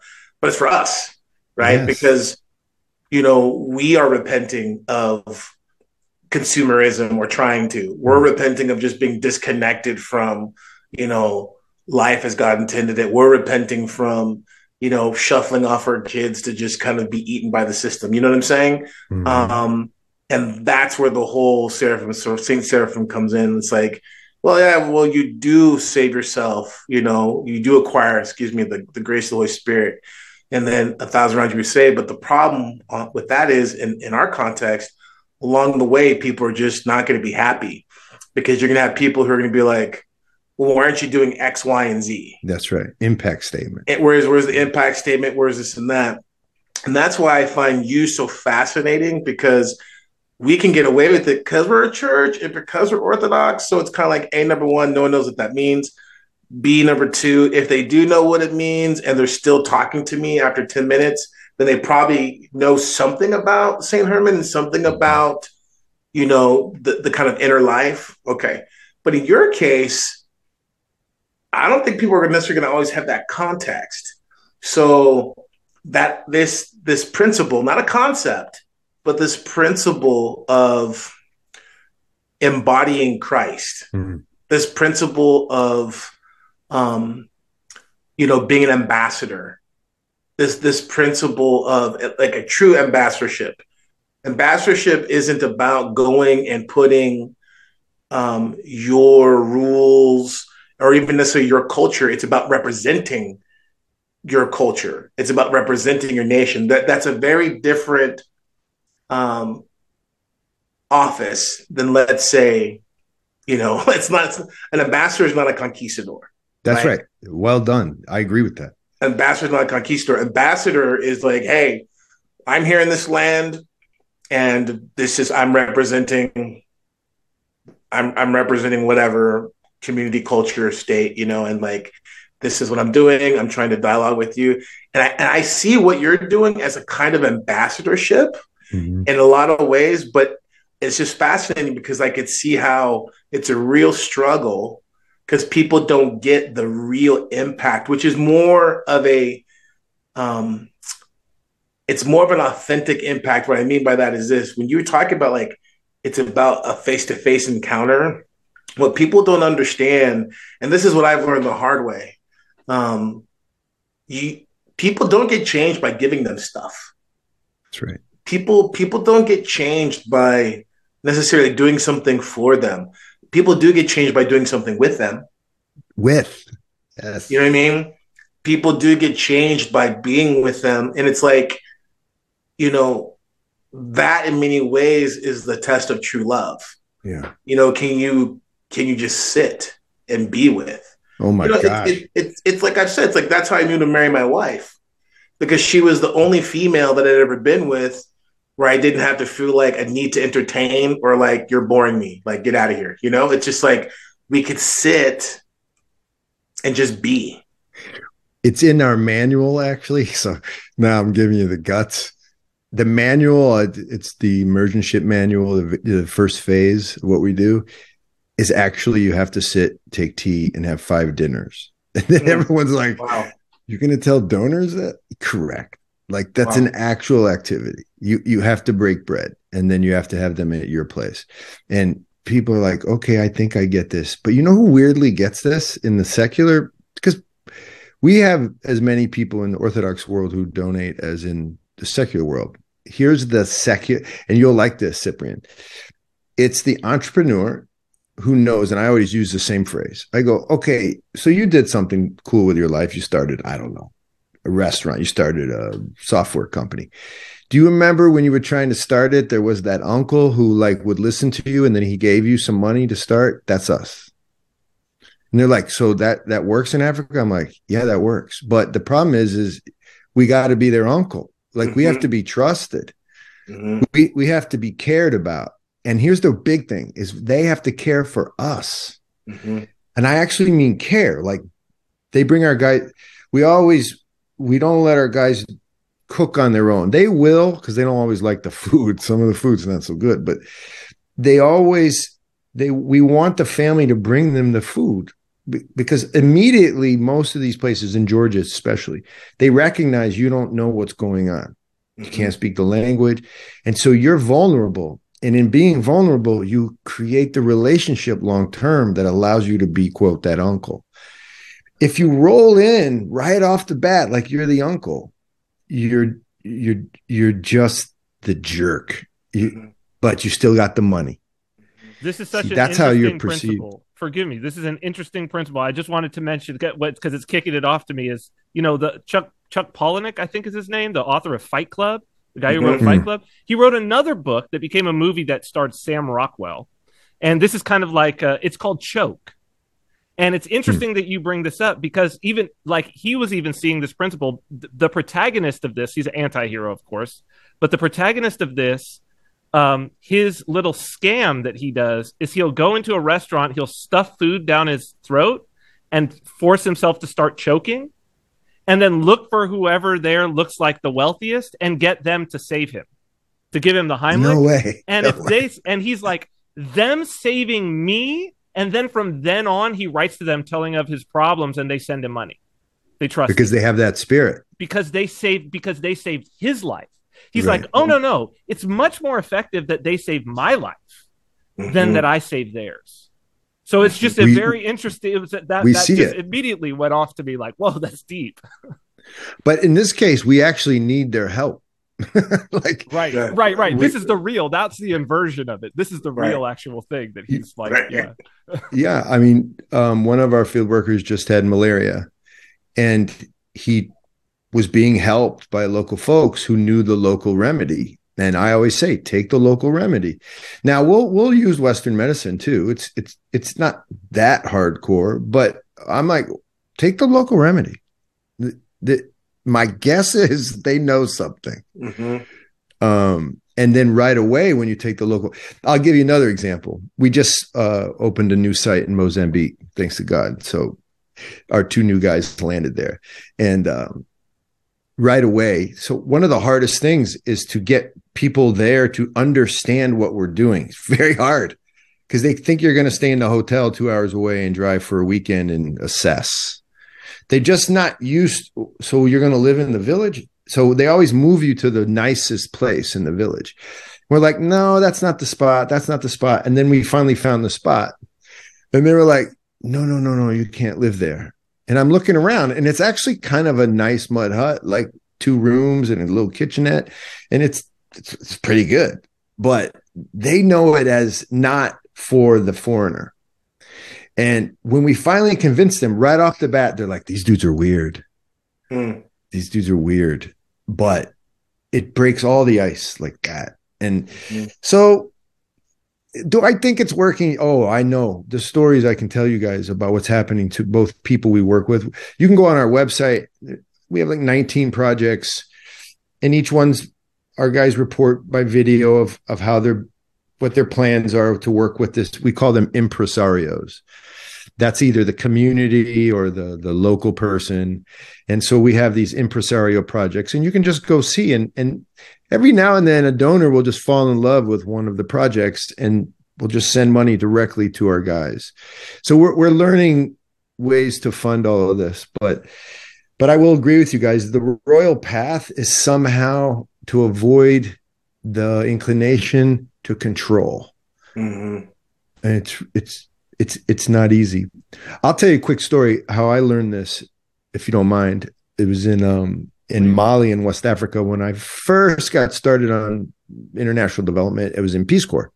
But it's for us, right? Yes. Because, you know, we are repenting of consumerism, or trying to. We're repenting of just being disconnected from, you know, life as God intended it. We're repenting from, you know, shuffling off our kids to just kind of be eaten by the system. You know what I'm saying? Mm-hmm. Um, and that's where the whole Seraphim, sort of Saint Seraphim comes in. It's like, well, yeah, well, you do save yourself. You know, you do acquire, excuse me, the, the grace of the Holy Spirit. And then a thousand rounds you would say, but the problem with that is, in, in our context, along the way, people are just not going to be happy, because you're going to have people who are going to be like, well, why aren't you doing X, Y, and Z? That's right. Impact statement. And where's, where's the impact statement? Where's this and that? And that's why I find you so fascinating, because we can get away with it because we're a church and because we're Orthodox. So it's kind of like, A, number one, no one knows what that means. B, number two, if they do know what it means and they're still talking to me after ten minutes, then they probably know something about Saint Herman and something about, you know, the, the kind of inner life. Okay. But in your case, I don't think people are necessarily going to always have that context. So that this, this principle, not a concept, but this principle of embodying Christ, mm-hmm. this principle of Um, you know, being an ambassador, this this principle of like a true ambassadorship. Ambassadorship isn't about going and putting um, your rules or even necessarily your culture. It's about representing your culture. It's about representing your nation. That that's a very different um, office than, let's say, you know, it's not it's, an ambassador is not a conquistador. That's right? right. Well done. I agree with that. Ambassador is not a conquistador. Ambassador is like, hey, I'm here in this land, and this is I'm representing. I'm I'm representing whatever community, culture, state, you know, and like. This is what I'm doing. I'm trying to dialogue with you. And I, and I see what you're doing as a kind of ambassadorship mm-hmm. in a lot of ways, but it's just fascinating because I could see how it's a real struggle because people don't get the real impact, which is more of a, um, it's more of an authentic impact. What I mean by that is this, when you were talking about like, it's about a face-to-face encounter, what people don't understand, and this is what I've learned the hard way, Um, you people don't get changed by giving them stuff. That's right. People people don't get changed by necessarily doing something for them. People do get changed by doing something with them. With, yes. You know what I mean? People do get changed by being with them, and it's like, you know, that in many ways is the test of true love. Yeah. You know, can you can you just sit and be with? Oh my you know, God. It, it, it, it's like I've said, it's like that's how I knew to marry my wife, because she was the only female that I'd ever been with where I didn't have to feel like I need to entertain or like you're boring me, like get out of here. You know, it's just like we could sit and just be. It's in our manual, actually. So now I'm giving you the guts. The manual, it's the immersion ship manual, the, the first phase of what we do. Is actually you have to sit, take tea, and have five dinners. And then mm. everyone's like, wow. You're going to tell donors that? Correct. Like that's wow. an actual activity. You you have to break bread, and then you have to have them at your place. And people are like, okay, I think I get this. But you know who weirdly gets this in the secular? Because we have as many people in the Orthodox world who donate as in the secular world. Here's the secular, and you'll like this, Cyprian. It's the entrepreneur who knows, and I always use the same phrase. I go, okay, so you did something cool with your life. You started, I don't know, a restaurant. You started a software company. Do you remember when you were trying to start it, there was that uncle who like would listen to you and then he gave you some money to start? That's us. And they're like, so that that works in Africa? I'm like, yeah, that works. But the problem is, is we got to be their uncle. Like mm-hmm. we have to be trusted. Mm-hmm. We we have to be cared about. And here's the big thing is they have to care for us. Mm-hmm. And I actually mean care. Like they bring our guys. We always, we don't let our guys cook on their own. They will, because they don't always like the food. Some of the food's not so good, but they always, they, we want the family to bring them the food because immediately most of these places in Georgia, especially, they recognize you don't know what's going on. You mm-hmm. can't speak the language. And so you're vulnerable. And in being vulnerable, you create the relationship long-term that allows you to be, quote, that uncle. If you roll in right off the bat, like you're the uncle, you're you're you're just the jerk, you, but you still got the money. This is such See, an that's interesting how you're perceived. Principle. Forgive me. This is an interesting principle. I just wanted to mention what because it's kicking it off to me is, you know, the Chuck Chuck Palahniuk, I think is his name, the author of Fight Club. The guy who wrote mm-hmm. Fight Club, he wrote another book that became a movie that starred Sam Rockwell. And this is kind of like, uh, it's called Choke. And it's interesting mm-hmm. that you bring this up because even like he was even seeing this principle. Th- the protagonist of this, he's an anti-hero, of course, but the protagonist of this, um, his little scam that he does is he'll go into a restaurant, he'll stuff food down his throat and force himself to start choking. And then look for whoever there looks like the wealthiest and get them to save him, to give him the Heimlich. No way. And, no if way. They, and he's like, them saving me. And then from then on, he writes to them telling of his problems and they send him money. They trust Because him. They have that spirit. Because they saved, because they saved his life. He's right. like, oh, no, no. It's much more effective that they save my life mm-hmm. than that I save theirs. So it's just a we, very interesting. It was that that, we that see just it. Immediately went off to be like, "Whoa, that's deep." But in this case, we actually need their help. Like, right, uh, right, right. We, this is the real. That's the inversion of it. This is the right. real, actual thing that he's like. Right. Yeah, yeah. I mean, um, one of our field workers just had malaria, and he was being helped by local folks who knew the local remedy. And I always say, take the local remedy. Now we'll we'll use Western medicine too. It's it's it's not that hardcore, but I'm like, take the local remedy. The, the, my guess is they know something. Mm-hmm. Um, and then right away, when you take the local, I'll give you another example. We just uh, opened a new site in Mozambique, thanks to God. So our two new guys landed there, and um, right away. So one of the hardest things is to get people there to understand what we're doing. It's very hard because they think you're going to stay in the hotel two hours away and drive for a weekend and assess. They're just not used. So you're going to live in the village. So they always move you to the nicest place in the village. We're like, no, that's not the spot. That's not the spot. And then we finally found the spot. And they were like, no, no, no, no, you can't live there. And I'm looking around, and it's actually kind of a nice mud hut, like two rooms and a little kitchenette. And it's, it's, it's pretty good, but they know it as not for the foreigner. And when we finally convinced them right off the bat, they're like, these dudes are weird. Mm. These dudes are weird, but it breaks all the ice like that. And mm. so do I think it's working? Oh, I know the stories I can tell you guys about what's happening to both people we work with. You can go on our website. We have like nineteen projects, and each one's our guys report by video of, of how they're, what their plans are to work with this. We call them impresarios. That's either the community or the, the local person. And so we have these impresario projects, and you can just go see. And, and every now and then a donor will just fall in love with one of the projects and we'll just send money directly to our guys. So we're, we're learning ways to fund all of this. But, but I will agree with you guys. The Royal Path is somehow to avoid the inclination to control. Mm-hmm. And it's, it's, it's, it's not easy. I'll tell you a quick story how I learned this, if you don't mind. It was in, um, in Mali in West Africa. When I first got started on international development, it was in Peace Corps.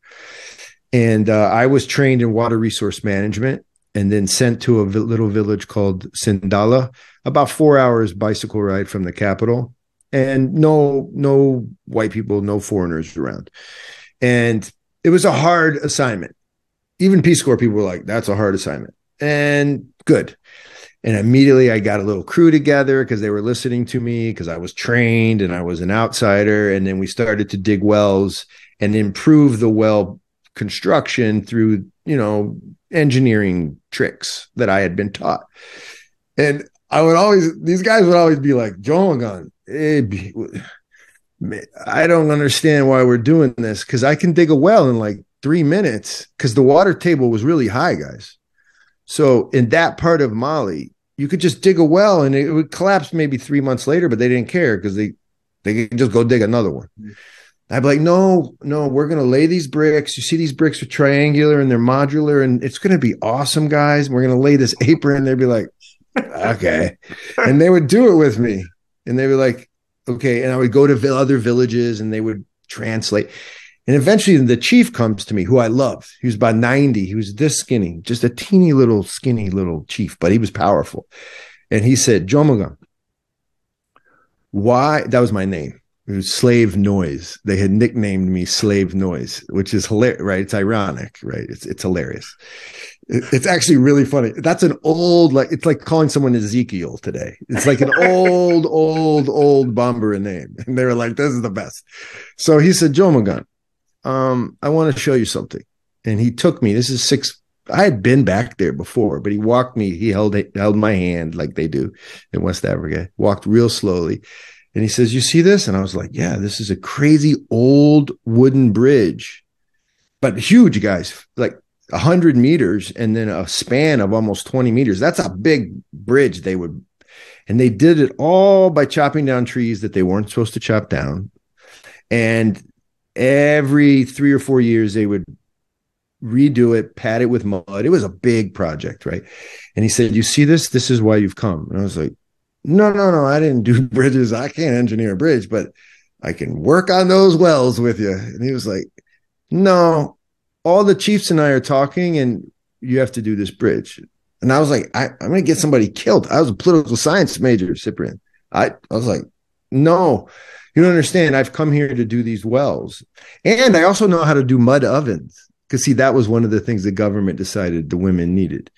And, uh, I was trained in water resource management and then sent to a v- little village called Sindala, about four hours bicycle ride from the capital, and no, no white people, no foreigners around. And it was a hard assignment. Even Peace Corps people were like, that's a hard assignment. And good. And immediately I got a little crew together because they were listening to me, because I was trained and I was an outsider. And then we started to dig wells and improve the well construction through, you know, engineering tricks that I had been taught. And I would always, these guys would always be like, Jolagan, eh, be, I don't understand why we're doing this, because I can dig a well in like three minutes because the water table was really high, guys. So in that part of Mali, you could just dig a well and it would collapse maybe three months later, but they didn't care because they, they could just go dig another one. I'd be like, no, no, we're going to lay these bricks. You see these bricks are triangular and they're modular and it's going to be awesome, guys. We're going to lay this apron. They'd be like, okay. And they would do it with me. And they were like, okay. And I would go to other villages and they would translate. And eventually the chief comes to me, who I loved. He was about ninety. He was this skinny, just a teeny little skinny little chief, but he was powerful. And he said, Jomogan, why? That was my name. It was Slave Noise. They had nicknamed me Slave Noise, which is hilarious, right? It's ironic, right? It's it's hilarious. It's actually really funny. That's an old, like, it's like calling someone Ezekiel today. It's like an old, old, old Bomber name. And they were like, this is the best. So he said, Jomogan, um, I want to show you something. And he took me. This is six. I had been back there before, but he walked me. He held held my hand like they do in West Africa, walked real slowly. And he says, you see this? And I was like, yeah, this is a crazy old wooden bridge, but huge, guys, like one hundred meters and then a span of almost twenty meters. That's a big bridge they would. And they did it all by chopping down trees that they weren't supposed to chop down. And every three or four years, they would redo it, pat it with mud. It was a big project, right? And he said, you see this? This is why you've come. And I was like, no, no, no, I didn't do bridges. I can't engineer a bridge, but I can work on those wells with you. And he was like, no, all the chiefs and I are talking and you have to do this bridge. And I was like, I, I'm going to get somebody killed. I was a political science major, Cyprian. I, I was like, no, you don't understand. I've come here to do these wells. And I also know how to do mud ovens. Because, see, that was one of the things the government decided the women needed.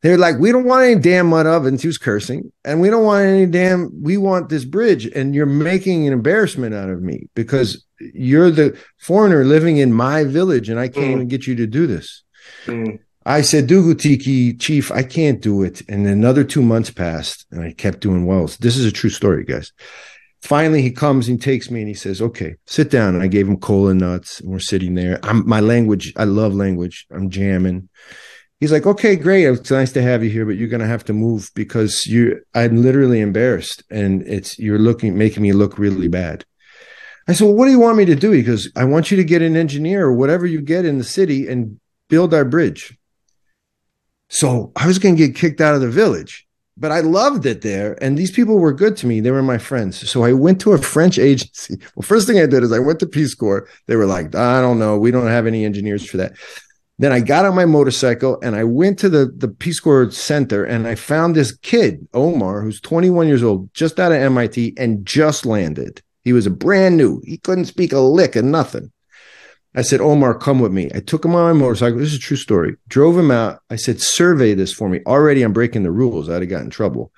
They were like, we don't want any damn mud ovens. He was cursing. And we don't want any damn, we want this bridge. And you're making an embarrassment out of me because you're the foreigner living in my village and I can't mm. even get you to do this. Mm. I said, Dugutiki, chief, I can't do it. And another two months passed and I kept doing wells. This is a true story, guys. Finally, he comes and takes me and he says, okay, sit down. And I gave him cola nuts and we're sitting there. I'm my language. I love language. I'm jamming. He's like, okay, great. It's nice to have you here, but you're going to have to move because you, I'm literally embarrassed. And it's, you're looking, making me look really bad. I said, well, what do you want me to do? He goes, I want you to get an engineer or whatever you get in the city and build our bridge. So I was going to get kicked out of the village. But I loved it there, and these people were good to me. They were my friends. So I went to a French agency. Well, first thing I did is I went to Peace Corps. They were like, I don't know. We don't have any engineers for that. Then I got on my motorcycle, and I went to the, the Peace Corps Center, and I found this kid, Omar, who's twenty-one years old, just out of M I T and just landed. He was a brand new. He couldn't speak a lick of nothing. I said, Omar, come with me. I took him on my motorcycle. This is a true story. Drove him out. I said, survey this for me. Already I'm breaking the rules. I'd have gotten in trouble.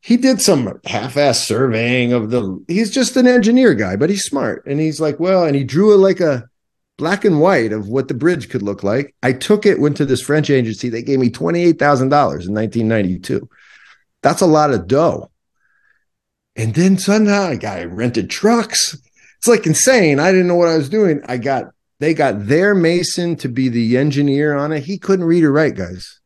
He did some half-ass surveying of the – he's just an engineer guy, but he's smart. And he's like, well – and he drew like a black and white of what the bridge could look like. I took it, went to this French agency. They gave me twenty-eight thousand dollars in nineteen ninety-two. That's a lot of dough. And then somehow a guy rented trucks. It's like insane. I didn't know what I was doing. I got – They got their mason to be the engineer on it. He couldn't read or write, guys.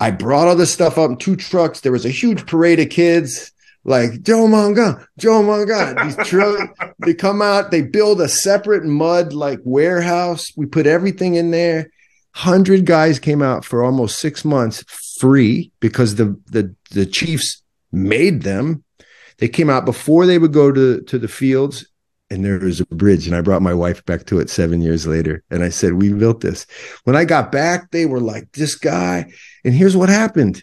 I brought all this stuff up in two trucks. There was a huge parade of kids like, Joe Manga, Joe Manga. These trucks, they come out. They build a separate mud like warehouse. We put everything in there. one hundred guys came out for almost six months free because the, the, the chiefs made them. They came out before they would go to, to the fields. And there was a bridge, and I brought my wife back to it seven years later. And I said, we built this. When I got back, they were like, this guy. And here's what happened.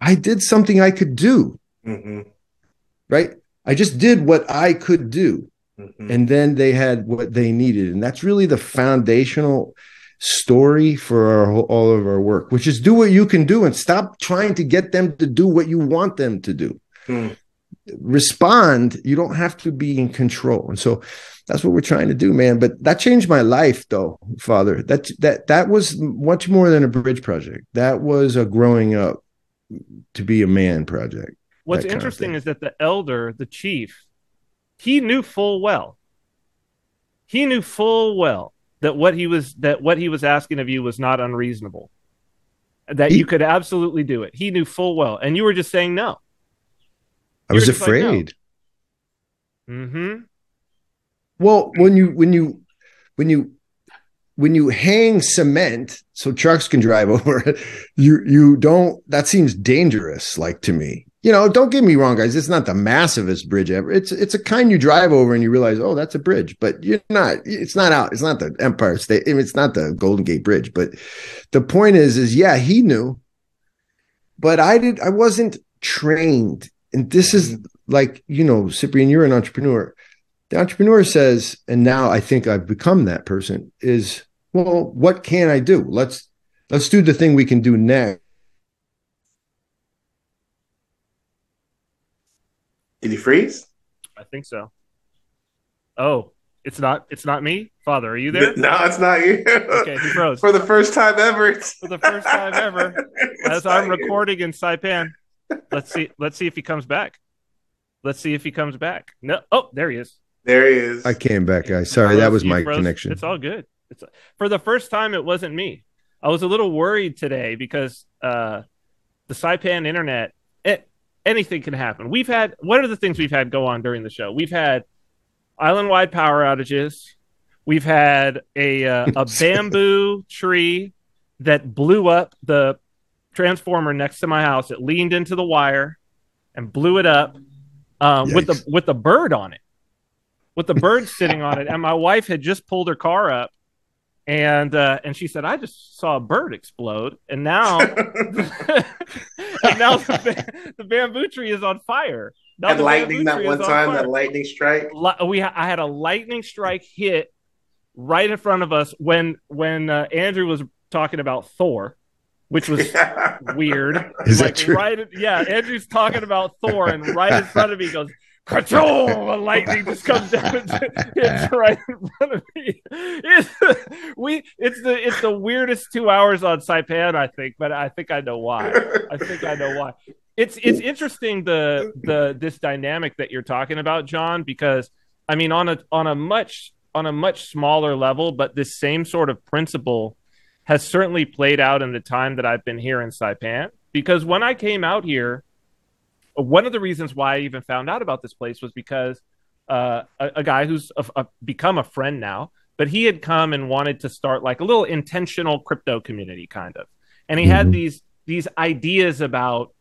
I did something I could do, mm-hmm. right? I just did what I could do. Mm-hmm. And then they had what they needed. And that's really the foundational story for our, all of our work, which is do what you can do and stop trying to get them to do what you want them to do. Mm. Respond. You don't have to be in control. And so that's what we're trying to do, man. But that changed my life though, Father. That that that was much more than a bridge project. That was a growing up to be a man project. What's interesting is that the elder, the chief, he knew full well. He knew full well that what he was that what he was asking of you was not unreasonable. That he, you could absolutely do it. He knew full well. And you were just saying no. I was afraid. Mm-hmm. Well, when you when you when you when you hang cement so trucks can drive over it, you you don't. That seems dangerous, like to me. You know, don't get me wrong, guys. It's not the massivest bridge ever. It's it's a kind you drive over and you realize, oh, that's a bridge. But you're not. It's not out. It's not the Empire State. It's not the Golden Gate Bridge. But the point is, is yeah, he knew. But I did. I wasn't trained. And this is like, you know, Cyprian, you're an entrepreneur. The entrepreneur says, and now I think I've become that person, is, well, what can I do? Let's let's do the thing we can do next. Did he freeze? I think so. Oh, it's not it's not me? Father, are you there? No, it's not you. Okay, he froze. For the first time ever. For the first time ever. As I'm recording you. In Saipan. Let's see. Let's see if he comes back. Let's see if he comes back. No. Oh, there he is. There he is. I came back, guys. Sorry, that was my connection. It's all good. It's for the first time. It wasn't me. I was a little worried today because uh, the Saipan internet. It, anything can happen. We've had. What are the things we've had go on during the show? We've had island-wide power outages. We've had a uh, a bamboo tree that blew up the transformer next to my house. It leaned into the wire and blew it up uh, with the with the bird on it. with the bird sitting on it. And my wife had just pulled her car up, and uh, and she said, "I just saw a bird explode, and now, and now the, ba- the bamboo tree is on fire." Now and lightning that one time, on that lightning strike. We ha- I had a lightning strike hit right in front of us when when uh, Andrew was talking about Thor, which was yeah. weird. Is like, that true? Right, yeah, Andrew's talking about Thor, and right in front of me goes, "Ka-choom!" A lightning just comes down and hits right in front of me. It's, we, it's the it's the weirdest two hours on Saipan, I think, but I think I know why. I think I know why. It's it's interesting the the this dynamic that you're talking about, John, because I mean on a on a much on a much smaller level, but this same sort of principle has certainly played out in the time that I've been here in Saipan. Because when I came out here, one of the reasons why I even found out about this place was because uh, a, a guy who's a, a, become a friend now, but he had come and wanted to start like a little intentional crypto community kind of, and he mm-hmm. had these these ideas about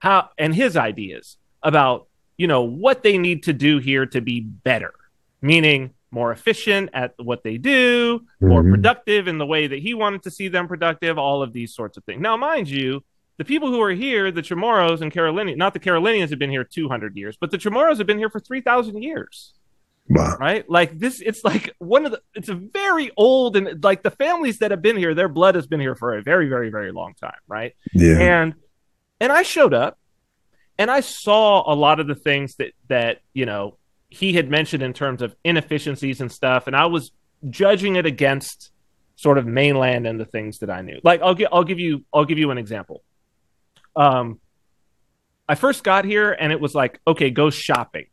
how, and his ideas about, you know, what they need to do here to be better, meaning more efficient at what they do, mm-hmm. more productive in the way that he wanted to see them productive, all of these sorts of things. Now, mind you, the people who are here, the Chamorros and Carolinian, not the Carolinians have been here two hundred years, but the Chamorros have been here for three thousand years. Wow. Right? Like this, it's like one of the, it's a very old, and like the families that have been here, their blood has been here for a very, very, very long time. Right. Yeah. And, and I showed up and I saw a lot of the things that, that, you know, he had mentioned in terms of inefficiencies and stuff. And I was judging it against sort of mainland and the things that I knew. Like I'll give, I'll give you, I'll give you an example. Um, I first got here and it was like, okay, go shopping,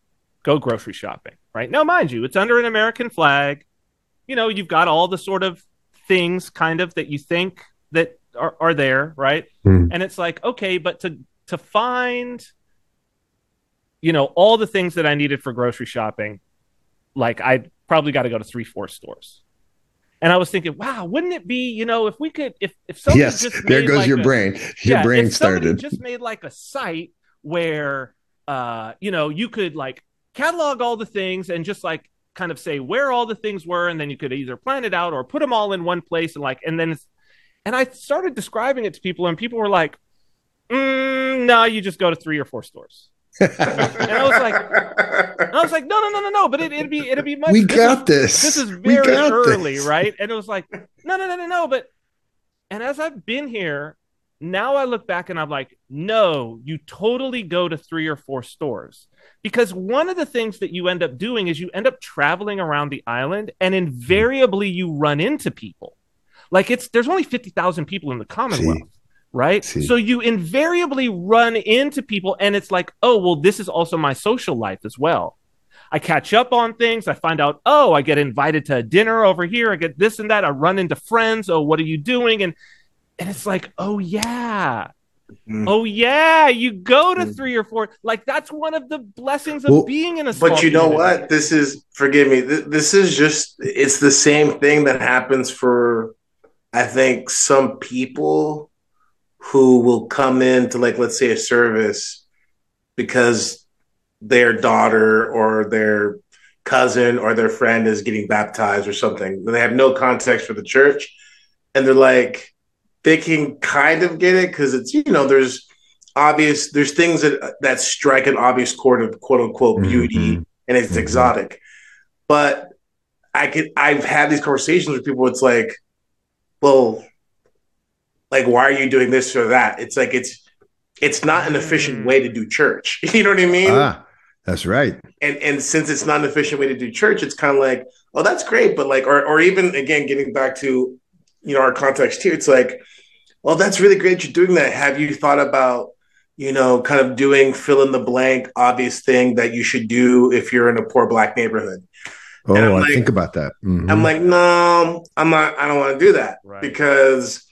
go grocery shopping, right? Now, mind you, it's under an American flag. You know, you've got all the sort of things kind of that you think that are, are there, right? Mm. And it's like, okay, but to, to find, you know, all the things that I needed for grocery shopping, like I probably got to go to three, four stores. And I was thinking, wow, wouldn't it be, you know, if we could, if if somebody yes, just made there goes like your a, brain, your yeah, brain if started. Just made like a site where, uh, you know, you could like catalog all the things and just like kind of say where all the things were, and then you could either plan it out or put them all in one place and like, and then, it's, and I started describing it to people, and people were like, mm, "No, you just go to three or four stores." and I was like, and I was like, no, no, no, no, no. But it, it'd be, it'd be much. We got this. This is very early, right? And it was like, no, no, no, no, no. But and as I've been here, now I look back and I'm like, no, you totally go to three or four stores, because one of the things that you end up doing is you end up traveling around the island, and invariably you run into people. Like it's there's only fifty thousand people in the Commonwealth. See? Right. See. So you invariably run into people, and it's like, oh, well, this is also my social life as well. I catch up on things. I find out, oh, I get invited to a dinner over here. I get this and that. I run into friends. Oh, what are you doing? And and it's like, oh, yeah. Mm. Oh, yeah. You go to mm. three or four. Like, that's one of the blessings of well, being in a small But you know community. What? This is, forgive me, th- this is just, it's the same thing that happens for, I think, some people who will come in to, like, let's say a service because their daughter or their cousin or their friend is getting baptized or something. They have no context for the church. And they're like, they can kind of get it because it's, you know, there's obvious, there's things that that strike an obvious chord of quote unquote beauty mm-hmm. and it's mm-hmm. exotic. But I could, I've had these conversations with people. It's like, well, like, why are you doing this or that? It's like, it's it's not an efficient way to do church. You know what I mean? Ah, that's right. And and since it's not an efficient way to do church, it's kind of like, oh, that's great. But like, or or even, again, getting back to, you know, our context here, it's like, well, that's really great you're doing that. Have you thought about, you know, kind of doing fill in the blank, obvious thing that you should do if you're in a poor Black neighborhood? Oh, I like, think about that. Mm-hmm. I'm like, no, I'm not, I don't want to do that right. because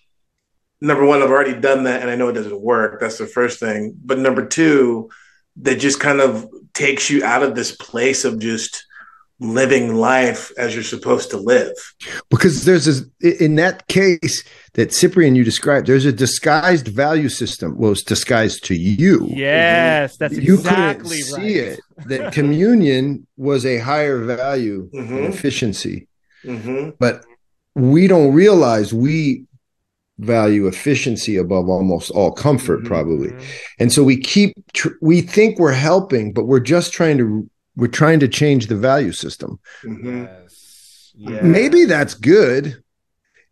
number one, I've already done that, and I know it doesn't work. That's the first thing. But number two, that just kind of takes you out of this place of just living life as you're supposed to live. Because there's a, in that case that Cyprian you described, there's a disguised value system. Well, it's disguised to you. Yes, that's you exactly couldn't right. see it. That communion was a higher value mm-hmm. and efficiency. Mm-hmm. But we don't realize we value efficiency above almost all comfort, mm-hmm. probably. And so we keep, tr- we think we're helping, but we're just trying to, we're trying to change the value system. Mm-hmm. Yes. Yes. Maybe that's good.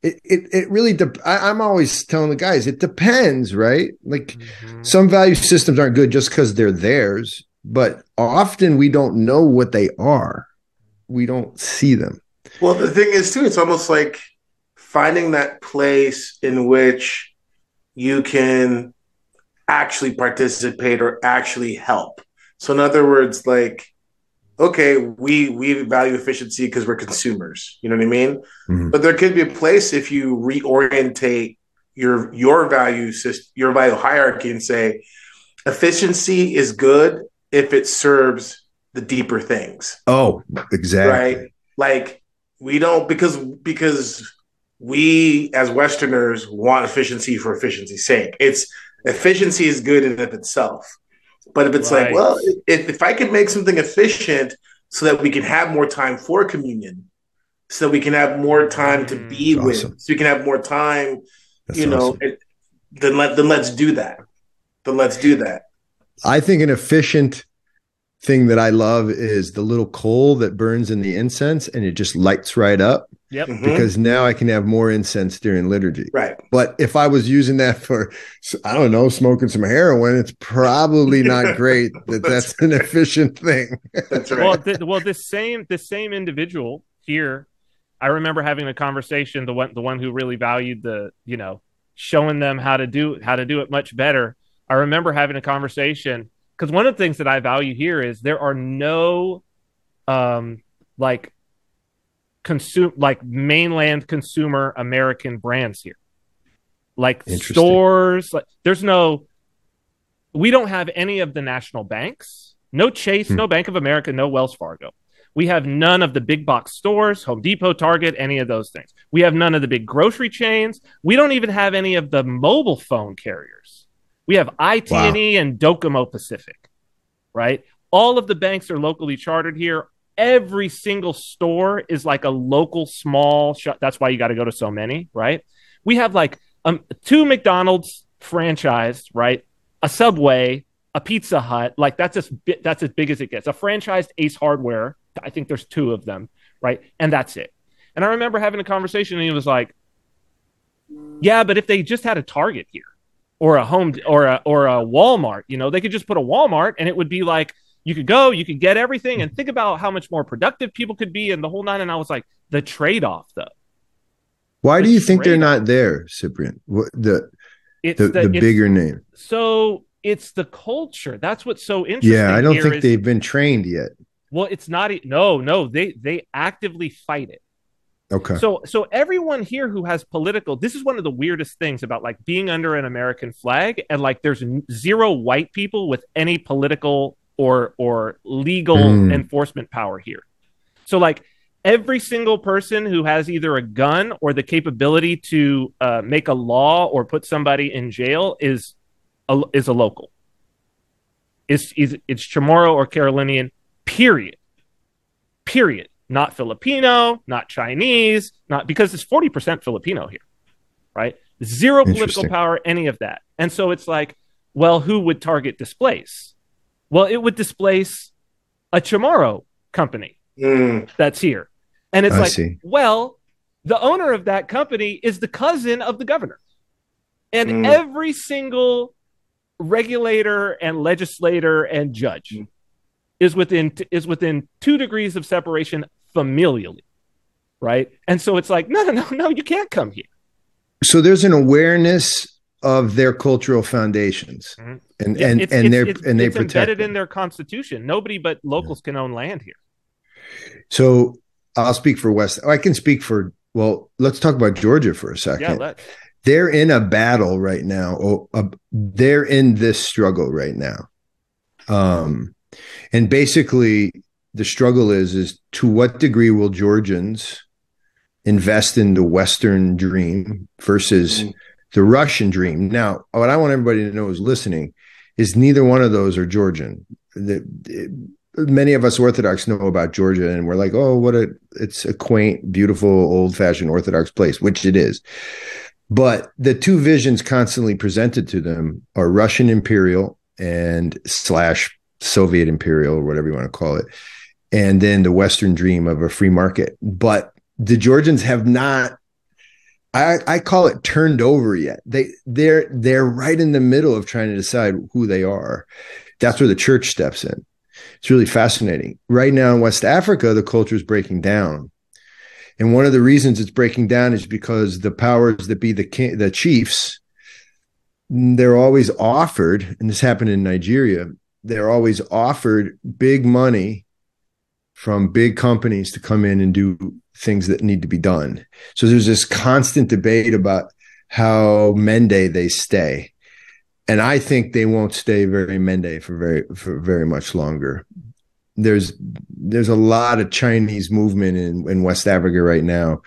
It it, it really, de- I, I'm always telling the guys, it depends, right? Like mm-hmm. some value systems aren't good just because they're theirs, but often we don't know what they are. We don't see them. Well, the thing is too, it's almost like finding that place in which you can actually participate or actually help. So in other words, like, okay, we, we value efficiency because we're consumers, you know what I mean? Mm-hmm. But there could be a place if you reorientate your, your value system, your value hierarchy and say, efficiency is good if it serves the deeper things. Oh, exactly. Right? Like we don't, because, because we as Westerners want efficiency for efficiency's sake. It's efficiency is good in and of itself. But if it's right. like, well, if, if I could make something efficient so that we can have more time for communion, so we can have more time to be That's with, awesome. So we can have more time, That's you know, awesome. it, then let, then let's do that. Then let's do that. I think an efficient thing that I love is the little coal that burns in the incense and it just lights right up. Yep. Mm-hmm. Because now I can have more incense during liturgy. Right. But if I was using that for, I don't know, smoking some heroin, it's probably not great that that's, that's an efficient thing. That's right. Well, th- well, this same this same individual here, I remember having a conversation, the one the one who really valued the, you know, showing them how to do how to do it much better. I remember having a conversation because one of the things that I value here is there are no um like consume like mainland consumer American brands here, like stores, like there's no, we don't have any of the national banks, no Chase, hmm. no Bank of America, no Wells Fargo. We have none of the big box stores, Home Depot, Target, any of those things. We have none of the big grocery chains. We don't even have any of the mobile phone carriers. We have I T and E wow. and Docomo Pacific, right? All of the banks are locally chartered here. Every single store is like a local small shop. That's why you got to go to so many, right? We have like um, two McDonald's franchised, right? A Subway, a Pizza Hut. Like that's as bi- that's as big as it gets. A franchised Ace Hardware. I think there's two of them, right? And that's it. And I remember having a conversation, and he was like, "Yeah, but if they just had a Target here, or a Home, or a or a Walmart, you know, they could just put a Walmart, and it would be like." You could go, you could get everything and think about how much more productive people could be and the whole nine. And I was like, the trade-off though. Why the do you trade-off. think they're not there, Cyprian? What, the, it's the, the, the bigger name. So it's the culture. That's what's so interesting. Yeah, I don't think is, they've been trained yet. Well, it's not. No, no, they, they actively fight it. Okay. So, so everyone here who has political, this is one of the weirdest things about like being under an American flag and like there's zero white people with any political or or legal mm. enforcement power here. So like every single person who has either a gun or the capability to uh, make a law or put somebody in jail is a, is a local. It's, it's, it's Chamorro or Carolinian, period. Period. Not Filipino, not Chinese, not because it's forty percent Filipino here, right? Zero political power, any of that. And so it's like, well, who would Target displace? Well, it would displace a Chamorro company mm. that's here. And it's I like, see. well, the owner of that company is the cousin of the governor. And mm. every single regulator and legislator and judge mm. is within is within two degrees of separation familially, right? And so it's like, no, no, no, no, you can't come here. So there's an awareness of their cultural foundations mm-hmm. and and it's, and, it's, it's, and they it's protect embedded them. In their constitution. Nobody but locals yeah. can own land here. So I'll speak for West. I can speak for, well, let's talk about Georgia for a second. Yeah, let's. They're in a battle right now. Or a, they're in this struggle right now. Um, and basically the struggle is, is to what degree will Georgians invest in the Western dream versus mm. the Russian dream? Now, what I want everybody to know is listening is neither one of those are Georgian. The, it, many of us Orthodox know about Georgia, and we're like, oh, what a, it's a quaint, beautiful, old-fashioned Orthodox place, which it is. But the two visions constantly presented to them are Russian imperial and slash Soviet imperial, or whatever you want to call it, and then the Western dream of a free market. But the Georgians have not, I, I call it turned over yet. They, they're, they're right in the middle of trying to decide who they are. That's where the church steps in. It's really fascinating. Right now in West Africa, the culture is breaking down. And one of the reasons it's breaking down is because the powers that be, the king, the chiefs, they're always offered, and this happened in Nigeria, they're always offered big money from big companies to come in and do things that need to be done. So there's this constant debate about how Mende they stay. And I think they won't stay very Mende for very for very much longer. There's there's a lot of Chinese movement in, in West Africa right now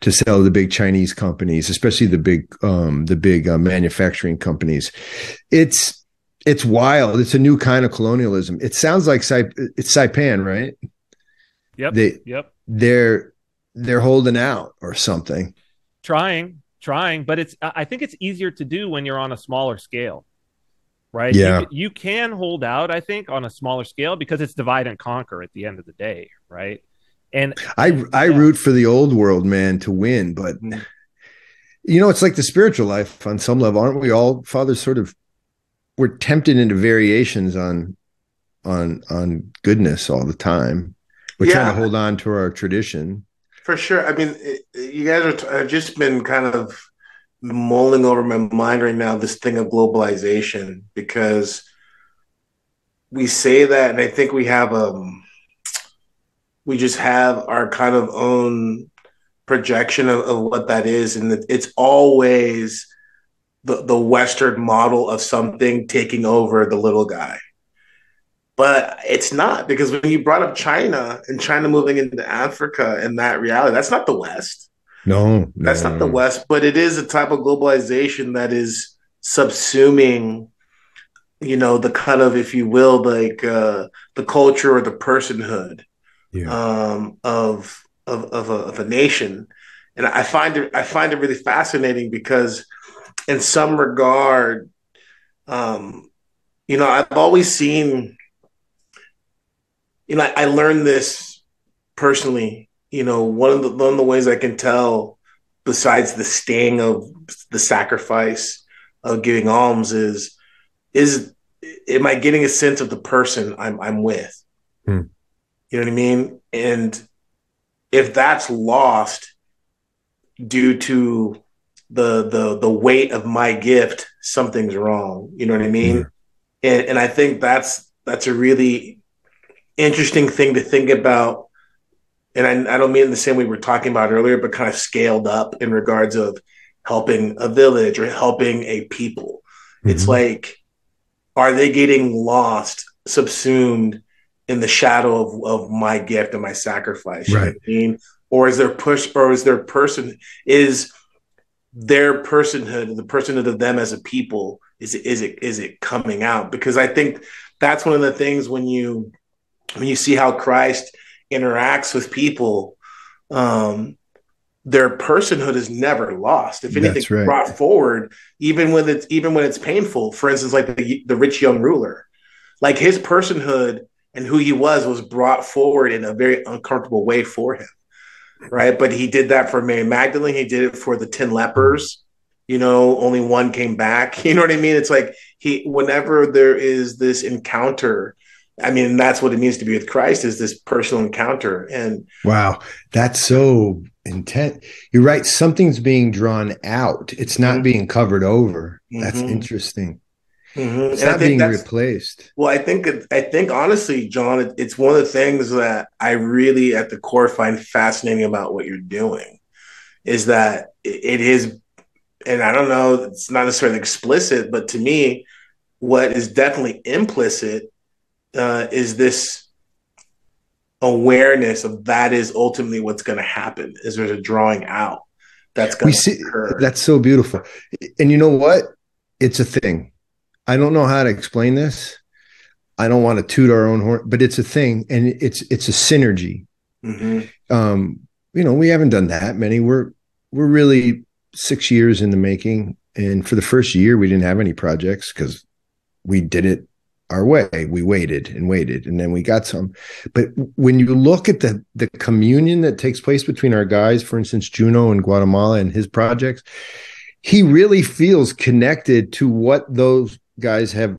to sell the big Chinese companies, especially the big um, the big uh, manufacturing companies. It's it's wild. It's a new kind of colonialism. It sounds like Saip- it's Saipan, right? Yep. They, yep. They're they're holding out or something. Trying. Trying, but it's I think it's easier to do when you're on a smaller scale, right? Yeah, you, you can hold out, I think, on a smaller scale because it's divide and conquer at the end of the day, right? And I and, I yeah. root for the old world, man, to win, but you know, it's like the spiritual life on some level, aren't we all, Father? Sort of, we're tempted into variations on on on goodness all the time. We're yeah. trying to hold on to our tradition. For sure. I mean, you guys are. T- I've just been kind of mulling over my mind right now this thing of globalization, because we say that, and I think we have um, we just have our kind of own projection of, of what that is, and it's always the the Western model of something taking over the little guy. But it's not, because when you brought up China and China moving into Africa and that reality, that's not the West. No, no. That's not the West, but it is a type of globalization that is subsuming, you know, the kind of, if you will, like uh, the culture or the personhood yeah. um, of of of a, of a nation. And I find it I find it really fascinating because, in some regard, um, you know, I've always seen. You know, I, I learned this personally. You know, one of the one of the ways I can tell, besides the sting of the sacrifice of giving alms, is is am I getting a sense of the person I'm I'm with? Mm. You know what I mean? And if that's lost due to the the the weight of my gift, something's wrong. You know what I mean? Mm. And and I think that's that's a really interesting thing to think about, and I, I don't mean the same way we were talking about earlier, but kind of scaled up in regards of helping a village or helping a people. Mm-hmm. It's like, are they getting lost, subsumed in the shadow of, of my gift and my sacrifice? Right. You know what I mean? Or is there push? Or is their person is their personhood, the personhood of them as a people? Is it is it is it coming out? Because I think that's one of the things when you. When you see how Christ interacts with people, um, their personhood is never lost. If anything, right. brought forward, even when it's even when it's painful. For instance, like the, the rich young ruler, like his personhood and who he was was brought forward in a very uncomfortable way for him, right? But he did that for Mary Magdalene. He did it for the ten lepers. You know, only one came back. You know what I mean? It's like he, whenever there is this encounter. I mean, that's what it means to be with Christ, is this personal encounter. And wow, that's so intense. You're right. Something's being drawn out. It's not mm-hmm. being covered over. Mm-hmm. That's interesting. Mm-hmm. It's and not being replaced. Well, I think, I think honestly, John, it, it's one of the things that I really at the core find fascinating about what you're doing is that it, it is, and I don't know, it's not necessarily explicit, but to me, what is definitely implicit Uh, is this awareness of that is ultimately what's going to happen, is there's a drawing out that's going to occur. That's so beautiful. And you know what? It's a thing. I don't know how to explain this. I don't want to toot our own horn, but it's a thing, and it's it's a synergy. Mm-hmm. Um, you know, we haven't done that many. We're we're really six years in the making, and for the first year, we didn't have any projects because we did it our way. We waited and waited, and then we got some. But when you look at the the communion that takes place between our guys, for instance, Juno in Guatemala and his projects, he really feels connected to what those guys have,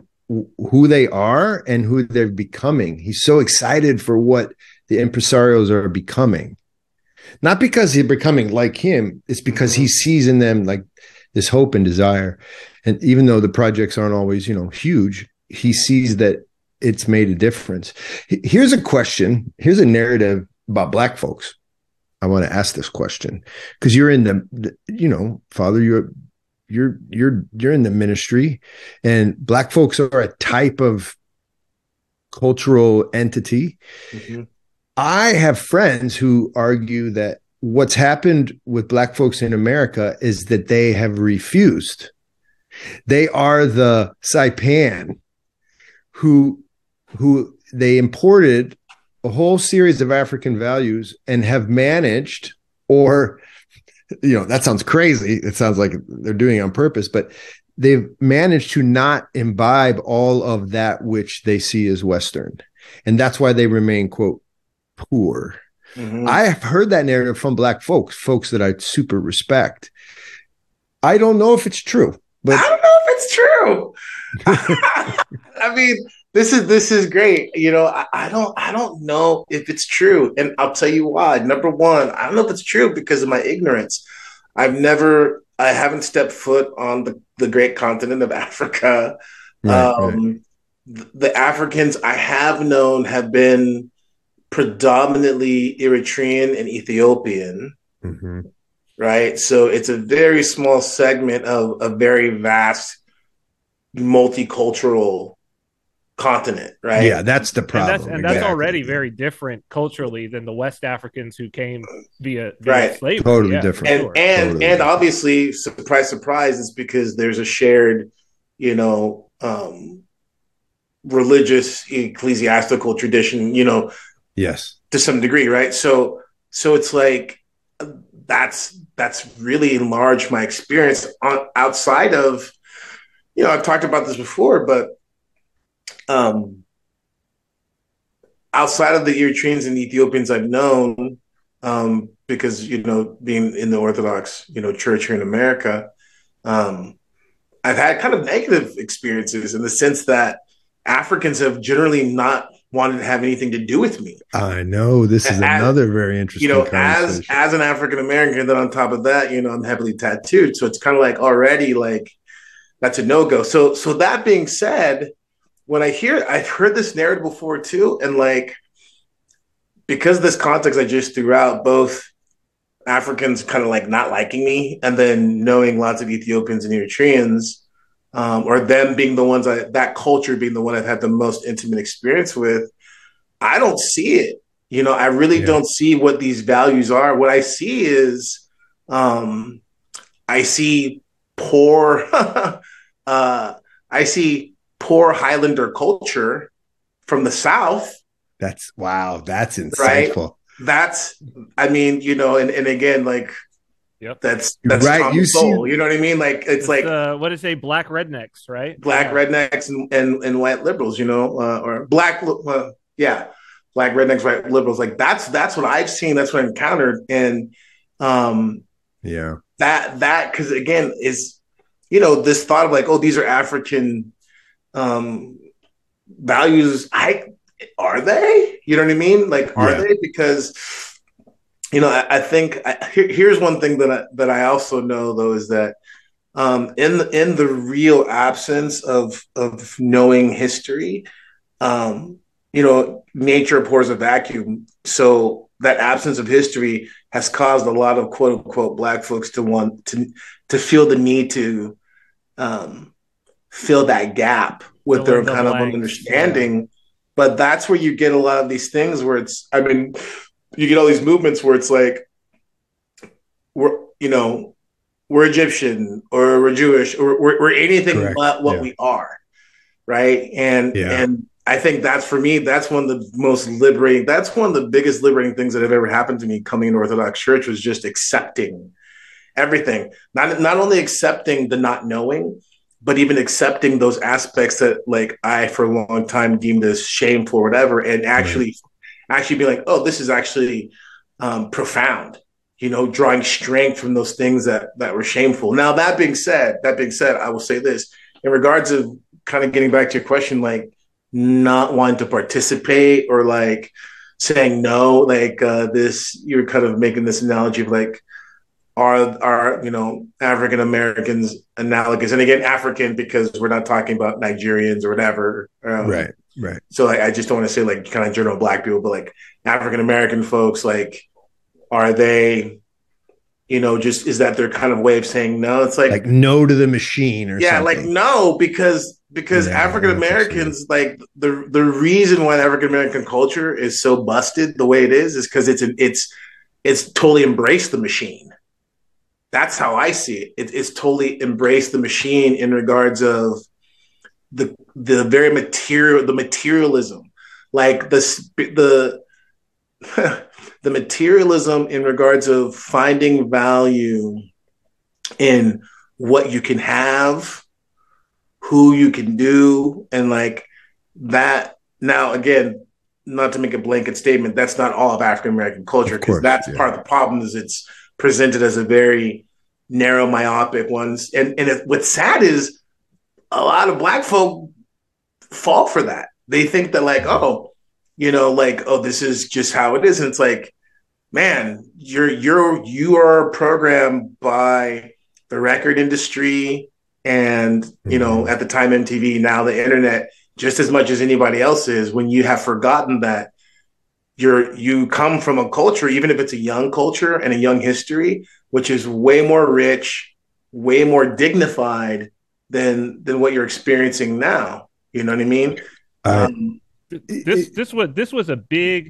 who they are and who they're becoming. He's so excited for what the impresarios are becoming. Not because they're becoming like him, it's because he sees in them like this hope and desire. And even though the projects aren't always, you know, huge, he sees that it's made a difference. Here's a question. Here's a narrative about Black folks. I want to ask this question because you're in the, you know, Father, you're You're you're you're in the ministry, and Black folks are a type of cultural entity. Mm-hmm. I have friends who argue that what's happened with Black folks in America is that they have refused. They are the Saipan who who they imported a whole series of African values and have managed, or you know, that sounds crazy. It sounds like they're doing it on purpose, but they've managed to not imbibe all of that which they see as Western. And that's why they remain, quote, poor. Mm-hmm. I have heard that narrative from Black folks, folks that I super respect. I don't know if it's true, but I don't know if it's true. I mean, this is, this is great. You know, I, I don't, I don't know if it's true. And I'll tell you why. Number one, I don't know if it's true because of my ignorance. I've never, I haven't stepped foot on the, the great continent of Africa. Right, um, right. The, the Africans I have known have been predominantly Eritrean and Ethiopian. Mm-hmm. Right. So it's a very small segment of a very vast multicultural continent, right? Yeah, that's the problem. And that's, and that's exactly. already very different culturally than the West Africans who came via, via right. slavery. Totally yeah, different. And sure. and, totally and different. Obviously, surprise, surprise, it's because there's a shared, you know, um, religious, ecclesiastical tradition, you know, yes, to some degree, right? So, so it's like that's that's really enlarged my experience on, outside of, you know, I've talked about this before, but Um, outside of the Eritreans and Ethiopians I've known, um, because, you know, being in the Orthodox, you know, church here in America, um, I've had kind of negative experiences in the sense that Africans have generally not wanted to have anything to do with me. I know this is as, another very interesting, you know, as, as an African-American, then on top of that, you know, I'm heavily tattooed. So it's kind of like already like that's a no-go. So, so that being said, when I hear, I've heard this narrative before too. And like, because of this context I just threw out, both Africans kind of like not liking me and then knowing lots of Ethiopians and Eritreans, um, or them being the ones I, that culture being the one I've had the most intimate experience with, I don't see it. You know, I really yeah. don't see what these values are. What I see is, um, I see poor, uh, I see poor Highlander culture from the South. That's wow. That's insightful. Right? That's, I mean, you know, and, and again, like, yep. that's, that's right. You soul, see, you know what I mean? Like, it's, it's like, uh, what is a black rednecks, right? Black yeah. rednecks and, and, and white liberals, you know, uh, or black, uh, yeah. Black rednecks, white liberals. Like that's, that's what I've seen. That's what I encountered. And, um, yeah, that, that, cause again is, you know, this thought of like, oh, these are African, um, values. I are they? You know what I mean? Like, are yeah. they? Because, you know, I, I think I, here, here's one thing that I, that I also know though is that um, in the, in the real absence of of knowing history, um, you know, nature abhors a vacuum. So that absence of history has caused a lot of quote unquote Black folks to want to to feel the need to. Um, fill that gap with Filling their kind of understanding But that's where you get a lot of these things where it's, I mean, you get all these movements where it's like, we're, you know, we're Egyptian or we're Jewish or we're, we're anything Correct. But what yeah. we are. Right. And, yeah. and I think that's, for me, that's one of the most liberating, that's one of the biggest liberating things that have ever happened to me coming into Orthodox Church, was just accepting everything. Not, not only accepting the not knowing, but even accepting those aspects that, like, I for a long time deemed as shameful or whatever, and actually, right. actually be like, oh, this is actually um, profound, you know, drawing strength from those things that, that were shameful. Now, that being said, that being said, I will say this in regards of kind of getting back to your question, like not wanting to participate or like saying no, like uh, this, you're kind of making this analogy of like, Are are you know African Americans analogous? And again, African, because we're not talking about Nigerians or whatever, um, right? Right. So like, I just don't want to say like kind of general black people, but like African American folks, like, are they, you know, just is that their kind of way of saying no? It's like, like no to the machine, or yeah, something. Like no, because because yeah, African Americans, like the the reason why the African American culture is so busted the way it is is because it's an, it's it's totally embraced the machine. That's how I see it. It is totally embrace the machine in regards of the the very material, the materialism, like the the the materialism in regards of finding value in what you can have, who you can do, and like that. Now, again, not to make a blanket statement, that's not all of African American culture, because that's yeah. part of the problem is it's presented as a very narrow, myopic ones. And and it, what's sad is a lot of black folk fall for that. They think that like, oh, you know, like, oh, this is just how it is. And it's like, man, you're, you're, you are programmed by the record industry and, you know, at the time M T V, now the internet, just as much as anybody else is, when you have forgotten that You're, you come from a culture, even if it's a young culture and a young history, which is way more rich, way more dignified than than what you're experiencing now. You know what I mean? Uh, um, this this was this was a big.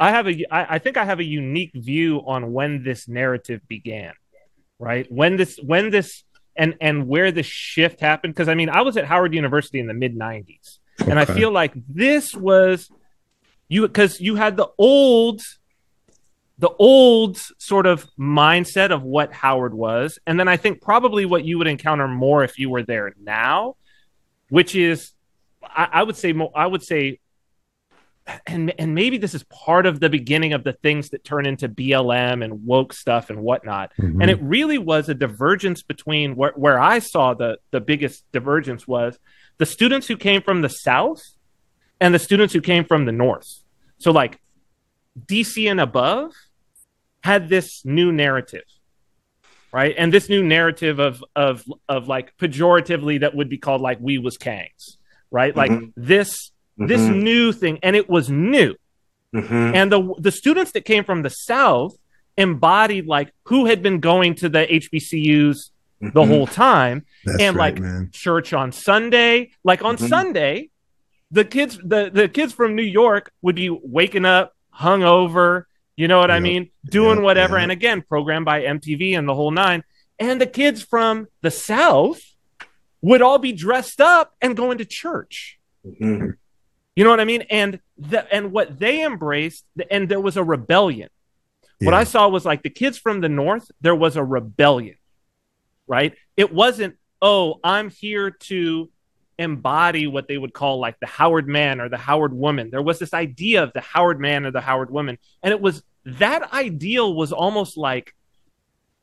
I have a. I, I think I have a unique view on when this narrative began, right? When this when this and and where the shift happened. Because I mean, I was at Howard University in the mid nineties, okay. and I feel like this was. You because you had the old, the old sort of mindset of what Howard was, and then I think probably what you would encounter more if you were there now, which is, I, I would say, more, I would say, and and maybe this is part of the beginning of the things that turn into B L M and woke stuff and whatnot. Mm-hmm. And it really was a divergence between wh- where I saw the the biggest divergence was the students who came from the South and the students who came from the North. So like D C and above had this new narrative, right? And this new narrative of of of like pejoratively that would be called like we was Kangs, right? Mm-hmm. Like this mm-hmm. this new thing, and it was new. Mm-hmm. And the the students that came from the South embodied like who had been going to the H B C Us mm-hmm. the whole time. That's and right, like man. Church on Sunday, like on mm-hmm. Sunday, The kids, the, the kids from New York would be waking up, hungover, you know what yep. I mean, doing yep, whatever. Yep. And again, programmed by M T V and the whole nine. And the kids from the South would all be dressed up and going to church. Mm-hmm. You know what I mean? And the, and what they embraced, and there was a rebellion. Yeah. What I saw was like the kids from the North, there was a rebellion, right? It wasn't, oh, I'm here to embody what they would call like the Howard man or the Howard woman. There was this idea of the Howard man or the Howard woman. And it was that ideal was almost like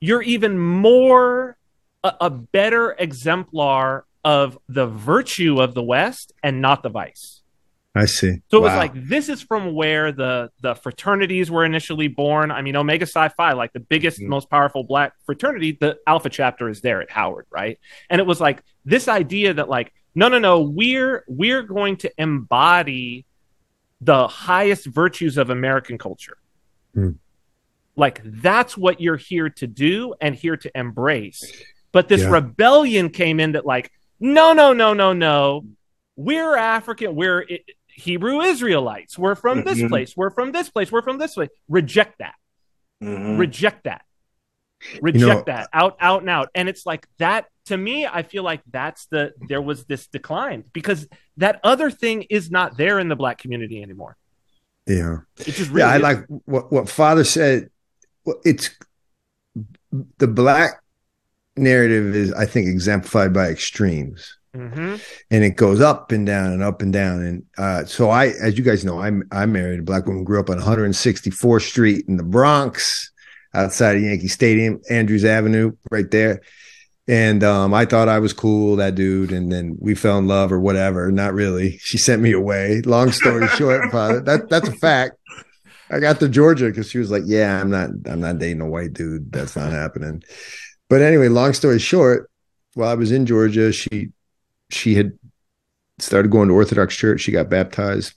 you're even more a, a better exemplar of the virtue of the West and not the vice. I see. So it wow. was like, this is from where the, the fraternities were initially born. I mean, Omega Psi Phi, like the biggest, mm-hmm. most powerful black fraternity, the Alpha chapter is there at Howard, right? And it was like this idea that like, no, no, no, we're we're going to embody the highest virtues of American culture. Mm. Like, that's what you're here to do and here to embrace. But this yeah. rebellion came in that like, no, no, no, no, no. We're African. We're Hebrew Israelites. We're from this mm-hmm. place. We're from this place. We're from this place. Reject that. Mm-hmm. Reject that. Reject you know, that out, out and out. And it's like that to me, I feel like that's the, there was this decline because that other thing is not there in the black community anymore. Yeah. It just really yeah. I is. Like what, what Father said. It's the black narrative is, I think, exemplified by extremes. Mm-hmm. And it goes up and down and up and down. And uh, so I, as you guys know, I'm, I married a black woman, grew up on one sixty-fourth street in the Bronx, outside of Yankee Stadium, Andrews Avenue, right there. And um, I thought I was cool, that dude. And then we fell in love or whatever. Not really. She sent me away. Long story short, Father, that, that's a fact. I got to Georgia because she was like, yeah, I'm not, I'm not dating a white dude. That's not happening. But anyway, long story short, while I was in Georgia, she, she had started going to Orthodox church. She got baptized.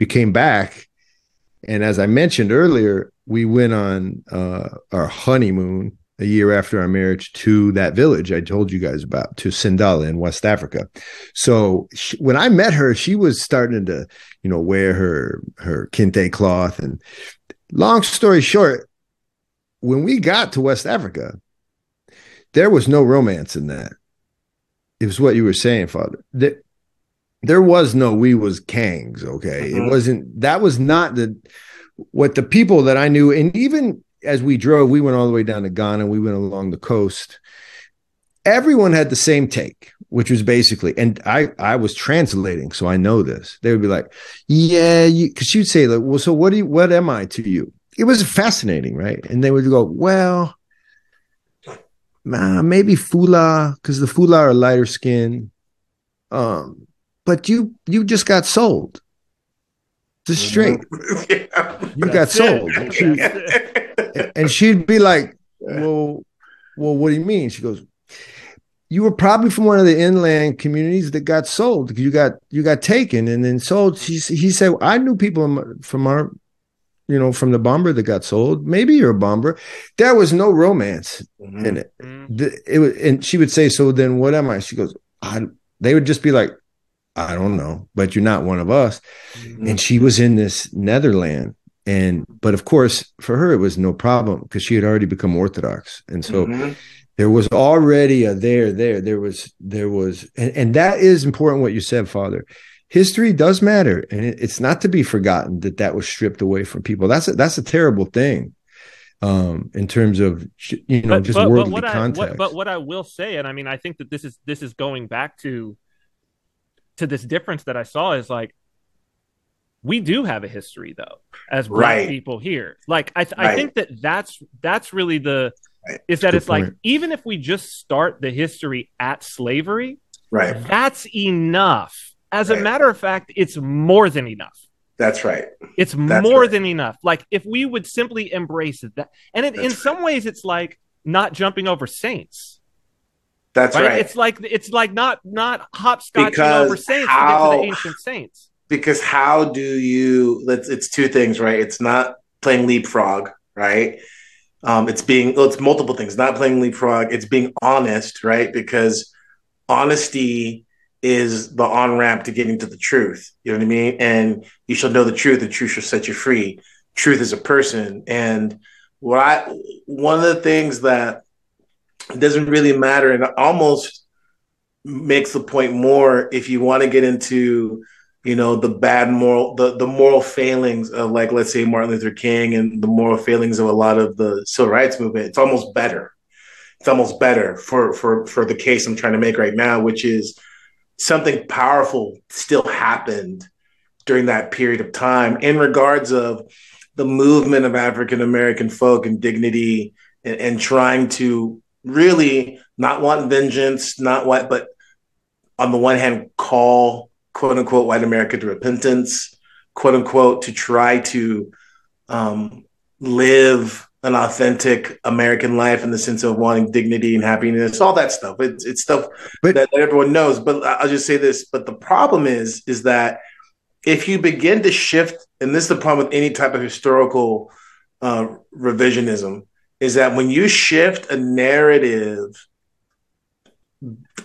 We came back. And as I mentioned earlier, we went on uh, our honeymoon a year after our marriage to that village I told you guys about, to Sindala in West Africa. So she, when I met her, she was starting to, you know, wear her, her kente cloth. And long story short, when we got to West Africa, there was no romance in that. It was what you were saying, Father. There, there was no, we was kangs, okay? Mm-hmm. It wasn't, that was not the... what the people that I knew, and even as we drove, we went all the way down to Ghana, we went along the coast. Everyone had the same take, which was basically, and I, I was translating, so I know this. They would be like, yeah, because she'd say, like, well, so what do you, what am I to you? It was fascinating, right? And they would go, well, nah, maybe Fula, because the Fula are lighter skin. Um, but you you just got sold. Just straight. Yeah. You got sold. And, she, and she'd be like, well, well, what do you mean? She goes, you were probably from one of the inland communities that got sold because you got you got taken and then sold. She, he said, well, I knew people from our, you know, from the Bomber that got sold. Maybe you're a Bomber. There was no romance mm-hmm. in it. The, it was, and she would say, so then what am I? She goes, I, they would just be like, I don't know, but you're not one of us. Mm-hmm. And she was in this Netherland. And, but of course, for her, it was no problem because she had already become Orthodox. And so mm-hmm. there was already a there, there, there was, there was, and, and that is important what you said, Father. History does matter. And it, it's not to be forgotten that that was stripped away from people. That's a, that's a terrible thing. Um, in terms of, you know, but, just but, worldly but context. I, what, but what I will say, and I mean, I think that this is, this is going back to, to this difference that I saw is like, we do have a history though, as black right. people here. Like, I th- right. I think that that's, that's really the, right. is that it's point. Like, even if we just start the history at slavery, right. that's enough. As right. a matter of fact, it's more than enough. That's right. It's that's more right. than enough. Like if we would simply embrace that. And it, in right. some ways it's like not jumping over saints. That's right? right. It's like it's like not not hopscotch over saints how, to get to the ancient saints. Because how do you? It's, it's two things, right? It's not playing leapfrog, right? Um, it's being well, it's multiple things. Not playing leapfrog. It's being honest, right? Because honesty is the on ramp to getting to the truth. You know what I mean? And you shall know the truth. The truth shall set you free. Truth is a person, and what I, one of the things that it doesn't really matter, and it almost makes the point more if you want to get into, you know, the bad moral, the, the moral failings of, like, let's say Martin Luther King and the moral failings of a lot of the civil rights movement. It's almost better. It's almost better for, for, for the case I'm trying to make right now, which is something powerful still happened during that period of time in regards of the movement of African-American folk and dignity and, and trying to really not want vengeance, not what, but on the one hand, call quote unquote white America to repentance, quote unquote, to try to um, live an authentic American life in the sense of wanting dignity and happiness, all that stuff. It's, it's stuff but, that, that everyone knows, but I'll just say this, but the problem is, is that if you begin to shift, and this is the problem with any type of historical uh, revisionism, is that when you shift a narrative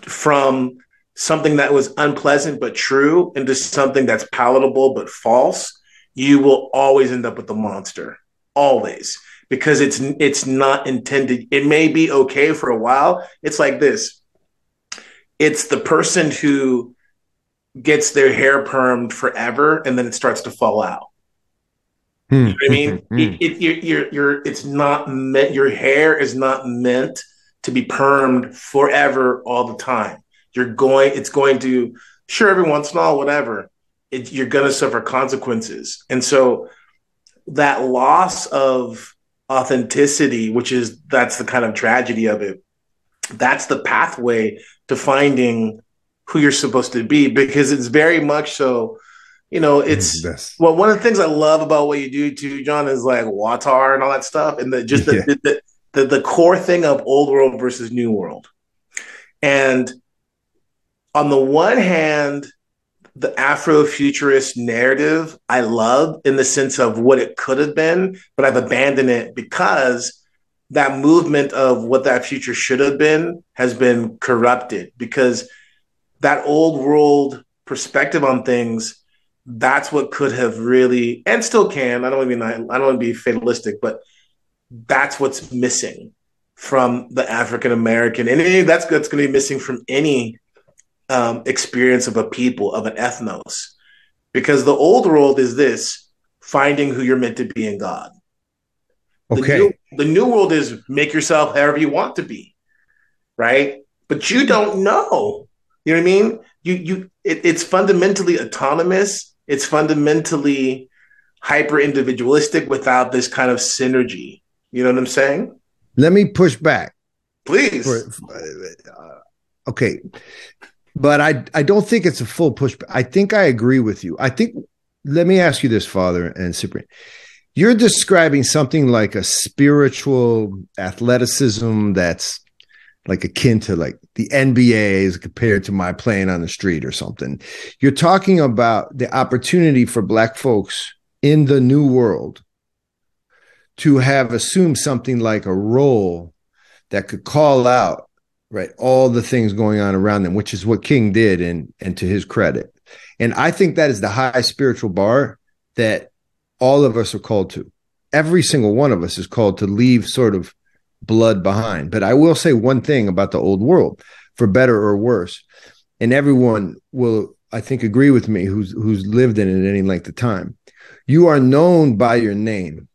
from something that was unpleasant but true into something that's palatable but false, you will always end up with the monster. Always. Because it's it's not intended. It may be okay for a while. It's like this. It's the person who gets their hair permed forever and then it starts to fall out. You know what I mean? it, it, you're, you're, you're, it's not meant, your hair is not meant to be permed forever all the time. You're going, it's going to, sure, every once in a while, whatever, it, you're going to suffer consequences. And so that loss of authenticity, which is, that's the kind of tragedy of it. That's the pathway to finding who you're supposed to be, because it's very much so. You know, it's well, one of the things I love about what you do too, John, is like Watar and all that stuff. And the, just the, yeah. the, the, the core thing of old world versus new world. And on the one hand, the Afrofuturist narrative I love in the sense of what it could have been, but I've abandoned it because that movement of what that future should have been has been corrupted, because that old world perspective on things, that's what could have really, and still can, I don't want to be, I don't want to be fatalistic, but that's what's missing from the African American, and that's that's going to be missing from any um, experience of a people, of an ethnos, because the old world is this: finding who you're meant to be in God. Okay. The new, the new world is make yourself however you want to be, right? But you don't know. You know what I mean? You you. It, it's fundamentally autonomous. It's fundamentally hyper-individualistic without this kind of synergy. You know what I'm saying? Let me push back. Please. For, uh, okay. But I, I don't think it's a full pushback. I think I agree with you. I think, let me ask you this, Father and Cyprian. You're describing something like a spiritual athleticism that's like akin to like the N B A is compared to my playing on the street or something. You're talking about the opportunity for Black folks in the new world to have assumed something like a role that could call out, right, all the things going on around them, which is what King did, and and to his credit. And I think that is the high spiritual bar that all of us are called to. Every single one of us is called to leave sort of blood behind. But I will say one thing about the old world, for better or worse, and everyone will, I think, agree with me who's who's lived in it any length of time. You are known by your name.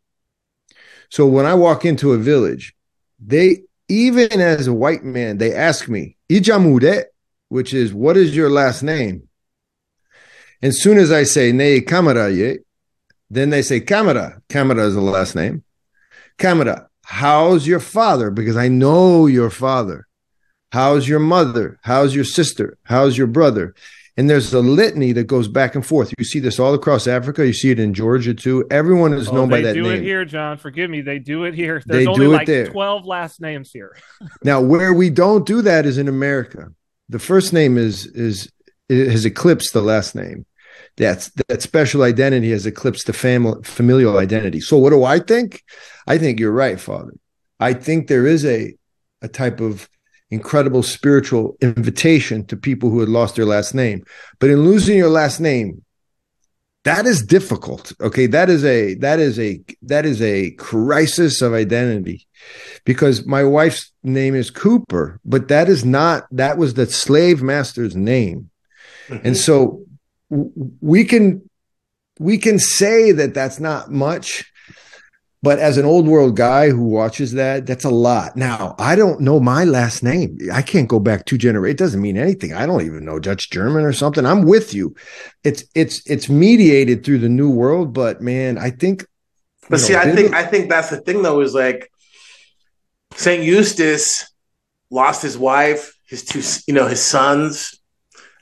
So when I walk into a village, they, even as a white man, they ask me, Ijamude, which is, what is your last name? And soon as I say, Nei Kamaraye, then they say, Kamara. Kamara is the last name. Kamara. How's your father? Because I know your father. How's your mother? How's your sister? How's your brother? And there's a litany that goes back and forth. You see this all across Africa. You see it in Georgia, too. Everyone is oh, known by that name. They do it here, John. Forgive me. They do it here. There's they only like there. twelve last names here. Now, where we don't do that is in America. The first name is is, is has eclipsed the last name. That's, that special identity has eclipsed the family, familial identity. So what do I think? I think you're right, Father. I think there is a, a type of incredible spiritual invitation to people who had lost their last name. But in losing your last name, that is difficult. Okay, that is a that is a that is a crisis of identity, because my wife's name is Cooper, but that is not that was the slave master's name, mm-hmm. and so we can we can say that that's not much. But as an old world guy who watches that, that's a lot. Now, I don't know my last name. I can't go back two generations. It doesn't mean anything. I don't even know Dutch German or something. I'm with you. It's it's it's mediated through the new world, but man, I think. But see, know, I think I think that's the thing though, is like Saint Eustace lost his wife, his two, you know, his sons.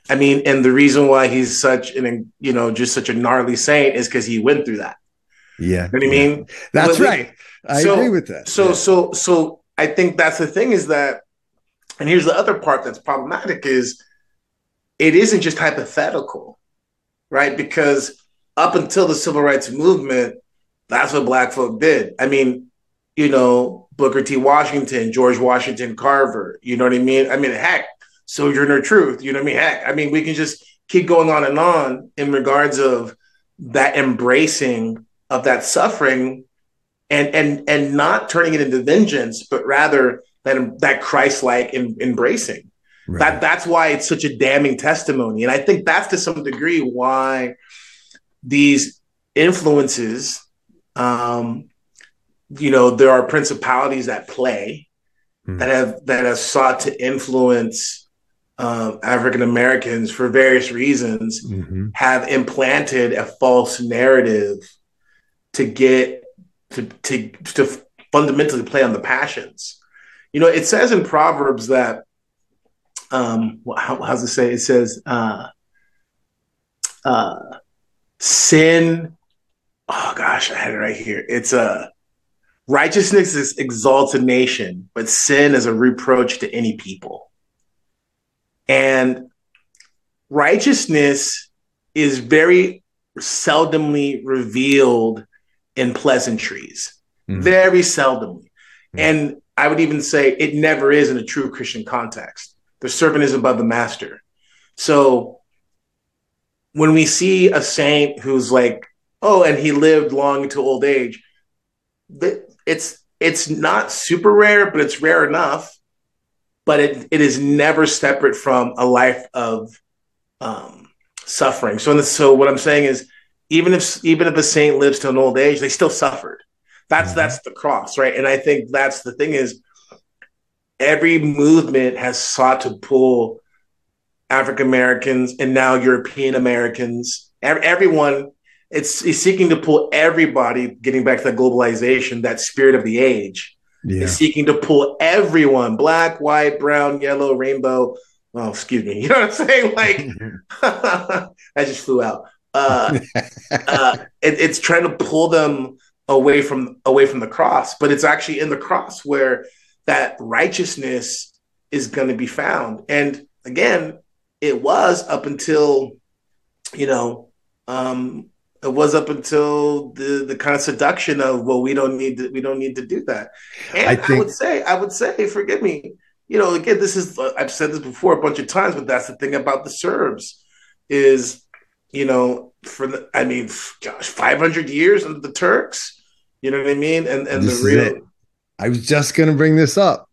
I mean, and the reason why he's such an, you know, just such a gnarly saint is because he went through that. Yeah, you know what I mean? That's but right. I so, agree with that. So, yeah. so, so I think that's the thing is that, and here's the other part that's problematic is it isn't just hypothetical, right? Because up until the Civil Rights Movement, that's what Black folk did. I mean, you know, Booker T. Washington, George Washington Carver, you know what I mean? I mean, heck, sojourner truth. You know what I mean? Heck, I mean, we can just keep going on and on in regards of that embracing of that suffering and and and not turning it into vengeance, but rather that that Christ-like in, embracing. Right. That that's why it's such a damning testimony. And I think that's to some degree why these influences, um, you know, there are principalities at play mm. that have that have sought to influence uh, African Americans for various reasons, mm-hmm. have implanted a false narrative to get to to to fundamentally play on the passions. You know, it says in Proverbs that, um, how, how's it say? It says, uh, uh, sin. Oh gosh, I had it right here. It's a uh, righteousness is exalts a nation, but sin is a reproach to any people. And righteousness is very seldomly revealed in pleasantries, mm-hmm. very seldomly, mm-hmm. and I would even say it never is in a true Christian context. The servant is above the master. So when we see a saint who's like, oh, and he lived long into old age, it's it's not super rare, but it's rare enough. But it, it is never separate from a life of um, suffering. So in the, so what I'm saying is, even if even if a saint lives to an old age, they still suffered. That's that's the cross, right? And I think that's the thing is every movement has sought to pull African Americans and now European Americans, ev- everyone, it's, it's seeking to pull everybody, getting back to that globalization, that spirit of the age. Yeah. It's seeking to pull everyone, black, white, brown, yellow, rainbow. Oh, excuse me. You know what I'm saying? Like, that just flew out. Uh, uh, it, it's trying to pull them away from away from the cross, but it's actually in the cross where that righteousness is going to be found. And again, it was up until, you know, um, it was up until the, the kind of seduction of, well, we don't need to, we don't need to do that. And I, think- I would say, I would say, forgive me, you know, again, this is, I've said this before a bunch of times, but that's the thing about the Serbs is, you know, for the, I mean, gosh, five hundred years under the Turks. You know what I mean? And and this the real. I was just going to bring this up.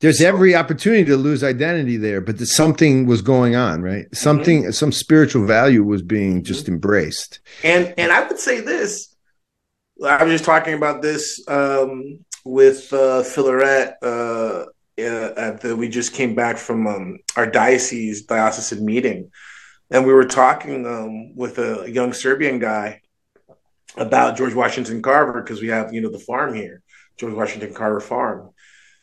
There's every opportunity to lose identity there, but something was going on, right? Something, mm-hmm. some spiritual value was being just embraced. And and I would say this. I was just talking about this um, with uh, Filarette. Uh, at the, we just came back from um, our diocese diocesan meeting, and we were talking um, with a, a young Serbian guy about George Washington Carver, because we have, you know, the farm here, George Washington Carver Farm.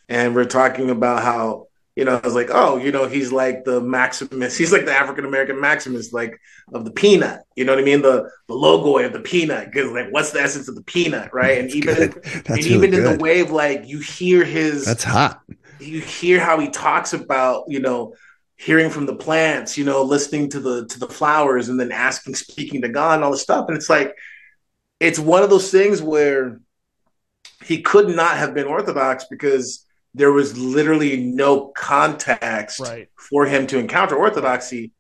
And we're talking about how, you know, I was like, oh, you know, he's like the Maximus. He's like the African-American Maximus, like of the peanut. You know what I mean? The the logo of the peanut. Because like, what's the essence of the peanut, right? And that's even, and really even in the way of like, you hear his. That's hot. You hear how he talks about, you know, hearing from the plants, you know, listening to the to the flowers, and then asking, speaking to God and all this stuff. And it's like, it's one of those things where he could not have been Orthodox because there was literally no context right. for him to encounter Orthodoxy.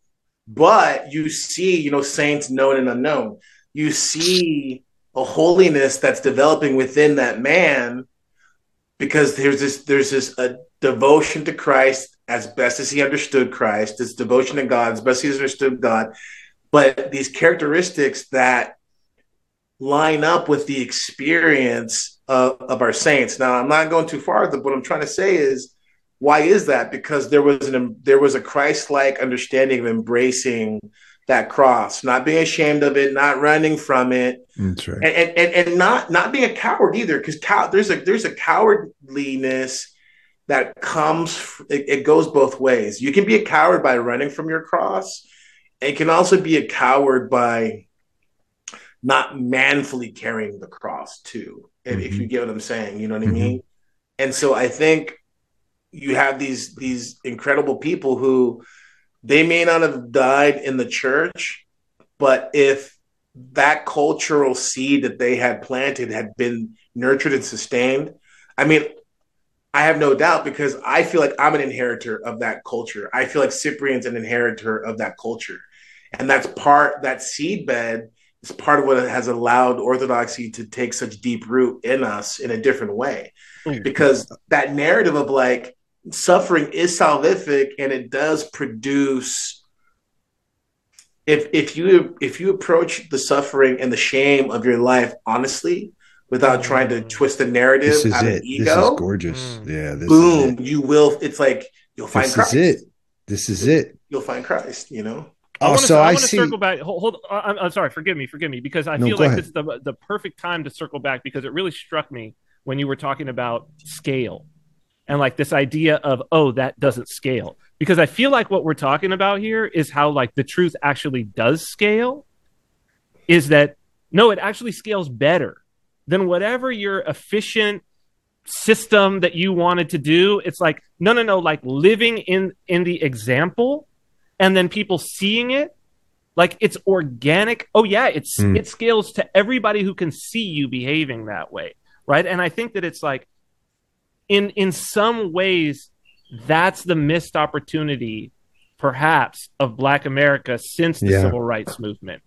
But you see, you know, saints known and unknown. You see a holiness that's developing within that man because there's this there's this a devotion to Christ as best as he understood Christ, this devotion to God as best as he understood God. But these characteristics that line up with the experience of, of our saints. Now, I'm not going too far, but what I'm trying to say is, why is that? Because there was an there was a Christ-like understanding of embracing that cross, not being ashamed of it, not running from it, That's right. and, and and not not being a coward either. Because cow, there's a there's a cowardliness that comes. It, it goes both ways. You can be a coward by running from your cross, and you can also be a coward by not manfully carrying the cross too, mm-hmm. if you get what I'm saying, you know what mm-hmm. I mean? And so I think you have these these incredible people who they may not have died in the church, but if that cultural seed that they had planted had been nurtured and sustained, I mean, I have no doubt, because I feel like I'm an inheritor of that culture. I feel like Cyprian's an inheritor of that culture. And that's part, that seedbed is part of what has allowed Orthodoxy to take such deep root in us in a different way. Mm-hmm. Because that narrative of like, suffering is salvific, and it does produce, if if you if you approach the suffering and the shame of your life honestly, without trying to twist the narrative this is out it. of ego, this is gorgeous. Yeah, this boom, is it. you will. It's like you'll find this Christ. This is it. This is it. You'll find Christ. You know. Oh, I want to, so I, I want to see... circle back. Hold, hold I'm, I'm sorry. Forgive me. Forgive me. Because I no, feel like ahead. this is the the perfect time to circle back, because it really struck me when you were talking about scale. And like this idea of, oh, that doesn't scale. Because I feel like what we're talking about here is how like the truth actually does scale, is that, no, it actually scales better than whatever your efficient system that you wanted to do. It's like, no, no, no, like living in, in the example and then people seeing it, like it's organic. Oh yeah, it's mm. it scales to everybody who can see you behaving that way, right? And I think that it's like, In in some ways, that's the missed opportunity, perhaps, of Black America since the yeah. civil rights movement,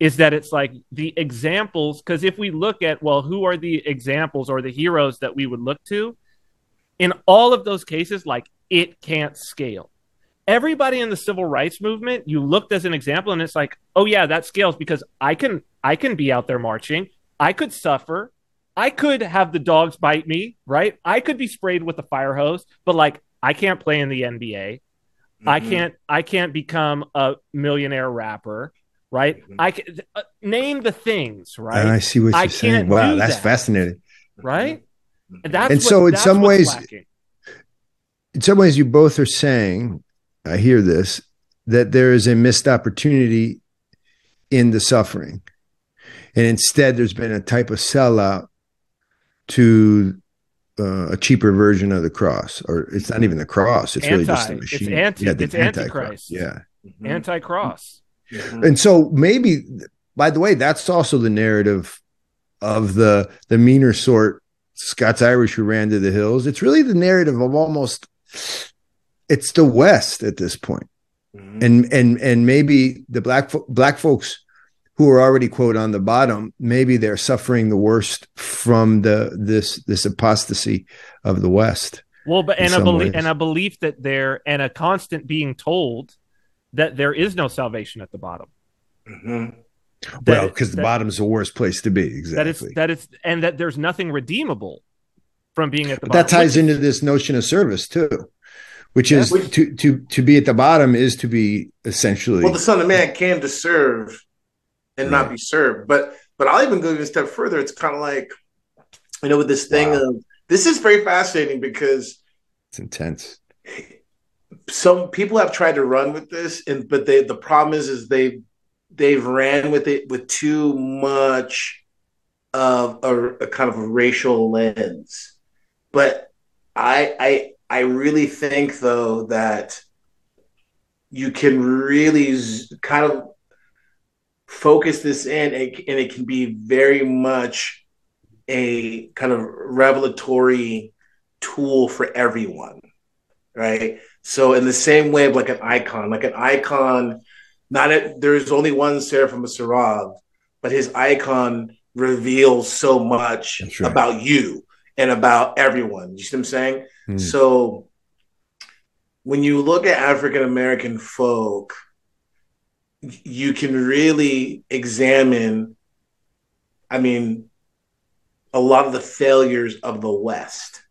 is that it's like the examples, because if we look at, well, who are the examples or the heroes that we would look to, in all of those cases, like it can't scale. Everybody in the civil rights movement, you looked as an example and it's like, oh yeah, that scales because I can I can be out there marching, I could suffer, I could have the dogs bite me, right? I could be sprayed with a fire hose, but like I can't play in the N B A. Mm-hmm. I can't I can't become a millionaire rapper, right? Mm-hmm. I can uh, name the things, right? And I see what I you're saying. Wow, that's that. fascinating. Right? And that's And what, so in that's some ways lacking. in some ways you both are saying, I hear this, that there is a missed opportunity in the suffering. And instead there's been a type of sellout to uh, a cheaper version of the cross, or it's not even the cross. It's anti, really just the machine. It's, anti, yeah, the it's antichrist. Yeah. Mm-hmm. Anti-cross. Mm-hmm. And so maybe, by the way, that's also the narrative of the, the meaner sort, Scots-Irish who ran to the hills. It's really the narrative of almost, it's the West at this point. Mm-hmm. And, and, and maybe the black, fo- black folks who are already, quote, on the bottom, maybe they're suffering the worst from the this this apostasy of the West. Well, but and a belief and a belief that there and a constant being told that there is no salvation at the bottom. Mm-hmm. Well, because the bottom is the worst place to be. Exactly. That it's, that it's and that there's nothing redeemable from being at the but bottom. That ties into this notion of service too, which yeah, is which, to to to be at the bottom is to be essentially. Well, the Son of Man came to serve. And right. not be served, but but I'll even go even a step further. It's kind of like, you know, with this thing wow. of this is very fascinating because it's intense. Some people have tried to run with this, and but they the problem is is they they've ran with it with too much of a, a kind of a racial lens. But I I I really think though that you can really z- kind of. focus this in, and, and it can be very much a kind of revelatory tool for everyone, right? So in the same way of like an icon, like an icon, not a, there's only one Seraphim of Sarav, but his icon reveals so much right. about you and about everyone. You see what I'm saying? Mm. So when you look at African-American folk, you can really examine, I mean, a lot of the failures of the West.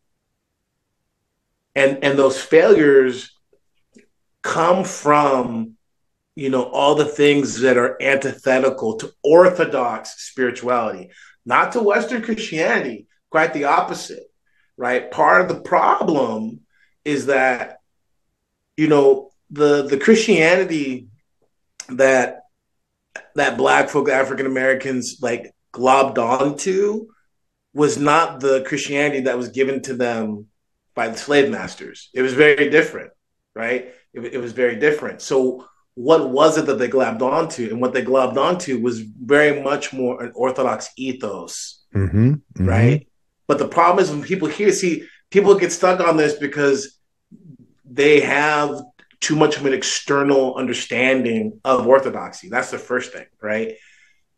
And and those failures come from, you know, all the things that are antithetical to Orthodox spirituality, not to Western Christianity, quite the opposite, right? Part of the problem is that, you know, the, the Christianity that that black folk, African Americans like globbed onto was not the Christianity that was given to them by the slave masters. It was very different, right? It, it was very different. So what was it that they globbed onto? And what they globbed onto was very much more an Orthodox ethos, mm-hmm, mm-hmm. right? But the problem is when people hear, see, people get stuck on this because they have too much of an external understanding of orthodoxy. That's the first thing, right?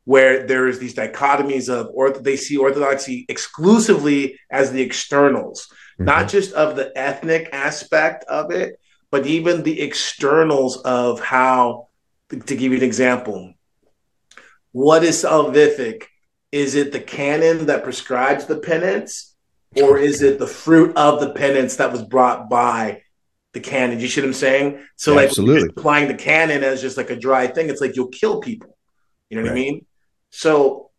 Where there's these dichotomies of, or they see orthodoxy exclusively as the externals, mm-hmm. not just of the ethnic aspect of it, but even the externals of how, to give you an example, what is salvific? Is it the canon that prescribes the penance, or is it the fruit of the penance that was brought by the canon? You see what I'm saying? So yeah, like absolutely. Applying the canon as just like a dry thing, it's like you'll kill people. You know right. what I mean? So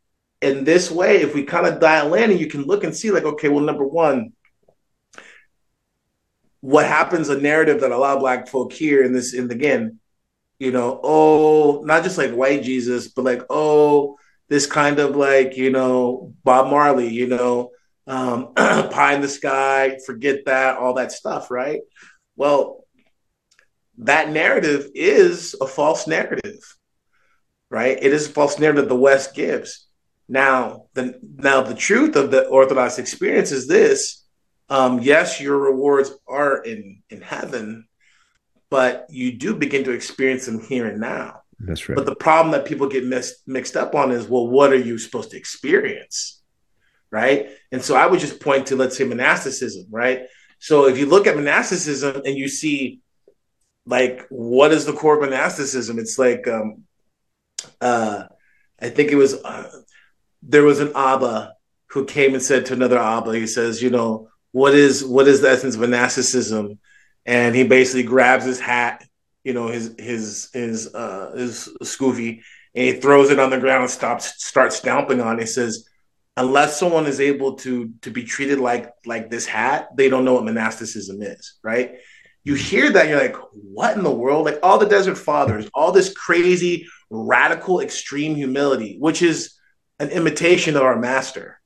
in this way, if we kind of dial in and you can look and see like, okay, well, number one, what happens, a narrative that a lot of black folk hear in this, and again, you know, oh, not just like white Jesus, but like, oh, this kind of like, you know, Bob Marley, you know, um, pie in the sky, forget that, all that stuff, right? Well, that narrative is a false narrative, right? It is a false narrative the West gives. Now, the, now the truth of the Orthodox experience is this. Um, yes, your rewards are in, in heaven, but you do begin to experience them here and now. That's right. But the problem that people get mis- mixed up on is, well, what are you supposed to experience, right? And so I would just point to, let's say, monasticism, right? So if you look at monasticism and you see, like, what is the core of monasticism? It's like, um, uh, I think it was, uh, there was an Abba who came and said to another Abba, he says, you know, what is what is the essence of monasticism? And he basically grabs his hat, you know, his his his uh, his scoofy, and he throws it on the ground and stops, starts stomping on it. He says, unless someone is able to to be treated like like this hat, they don't know what monasticism is, right? You hear that, you're like, what in the world? Like all the Desert Fathers, all this crazy, radical, extreme humility, which is an imitation of our master,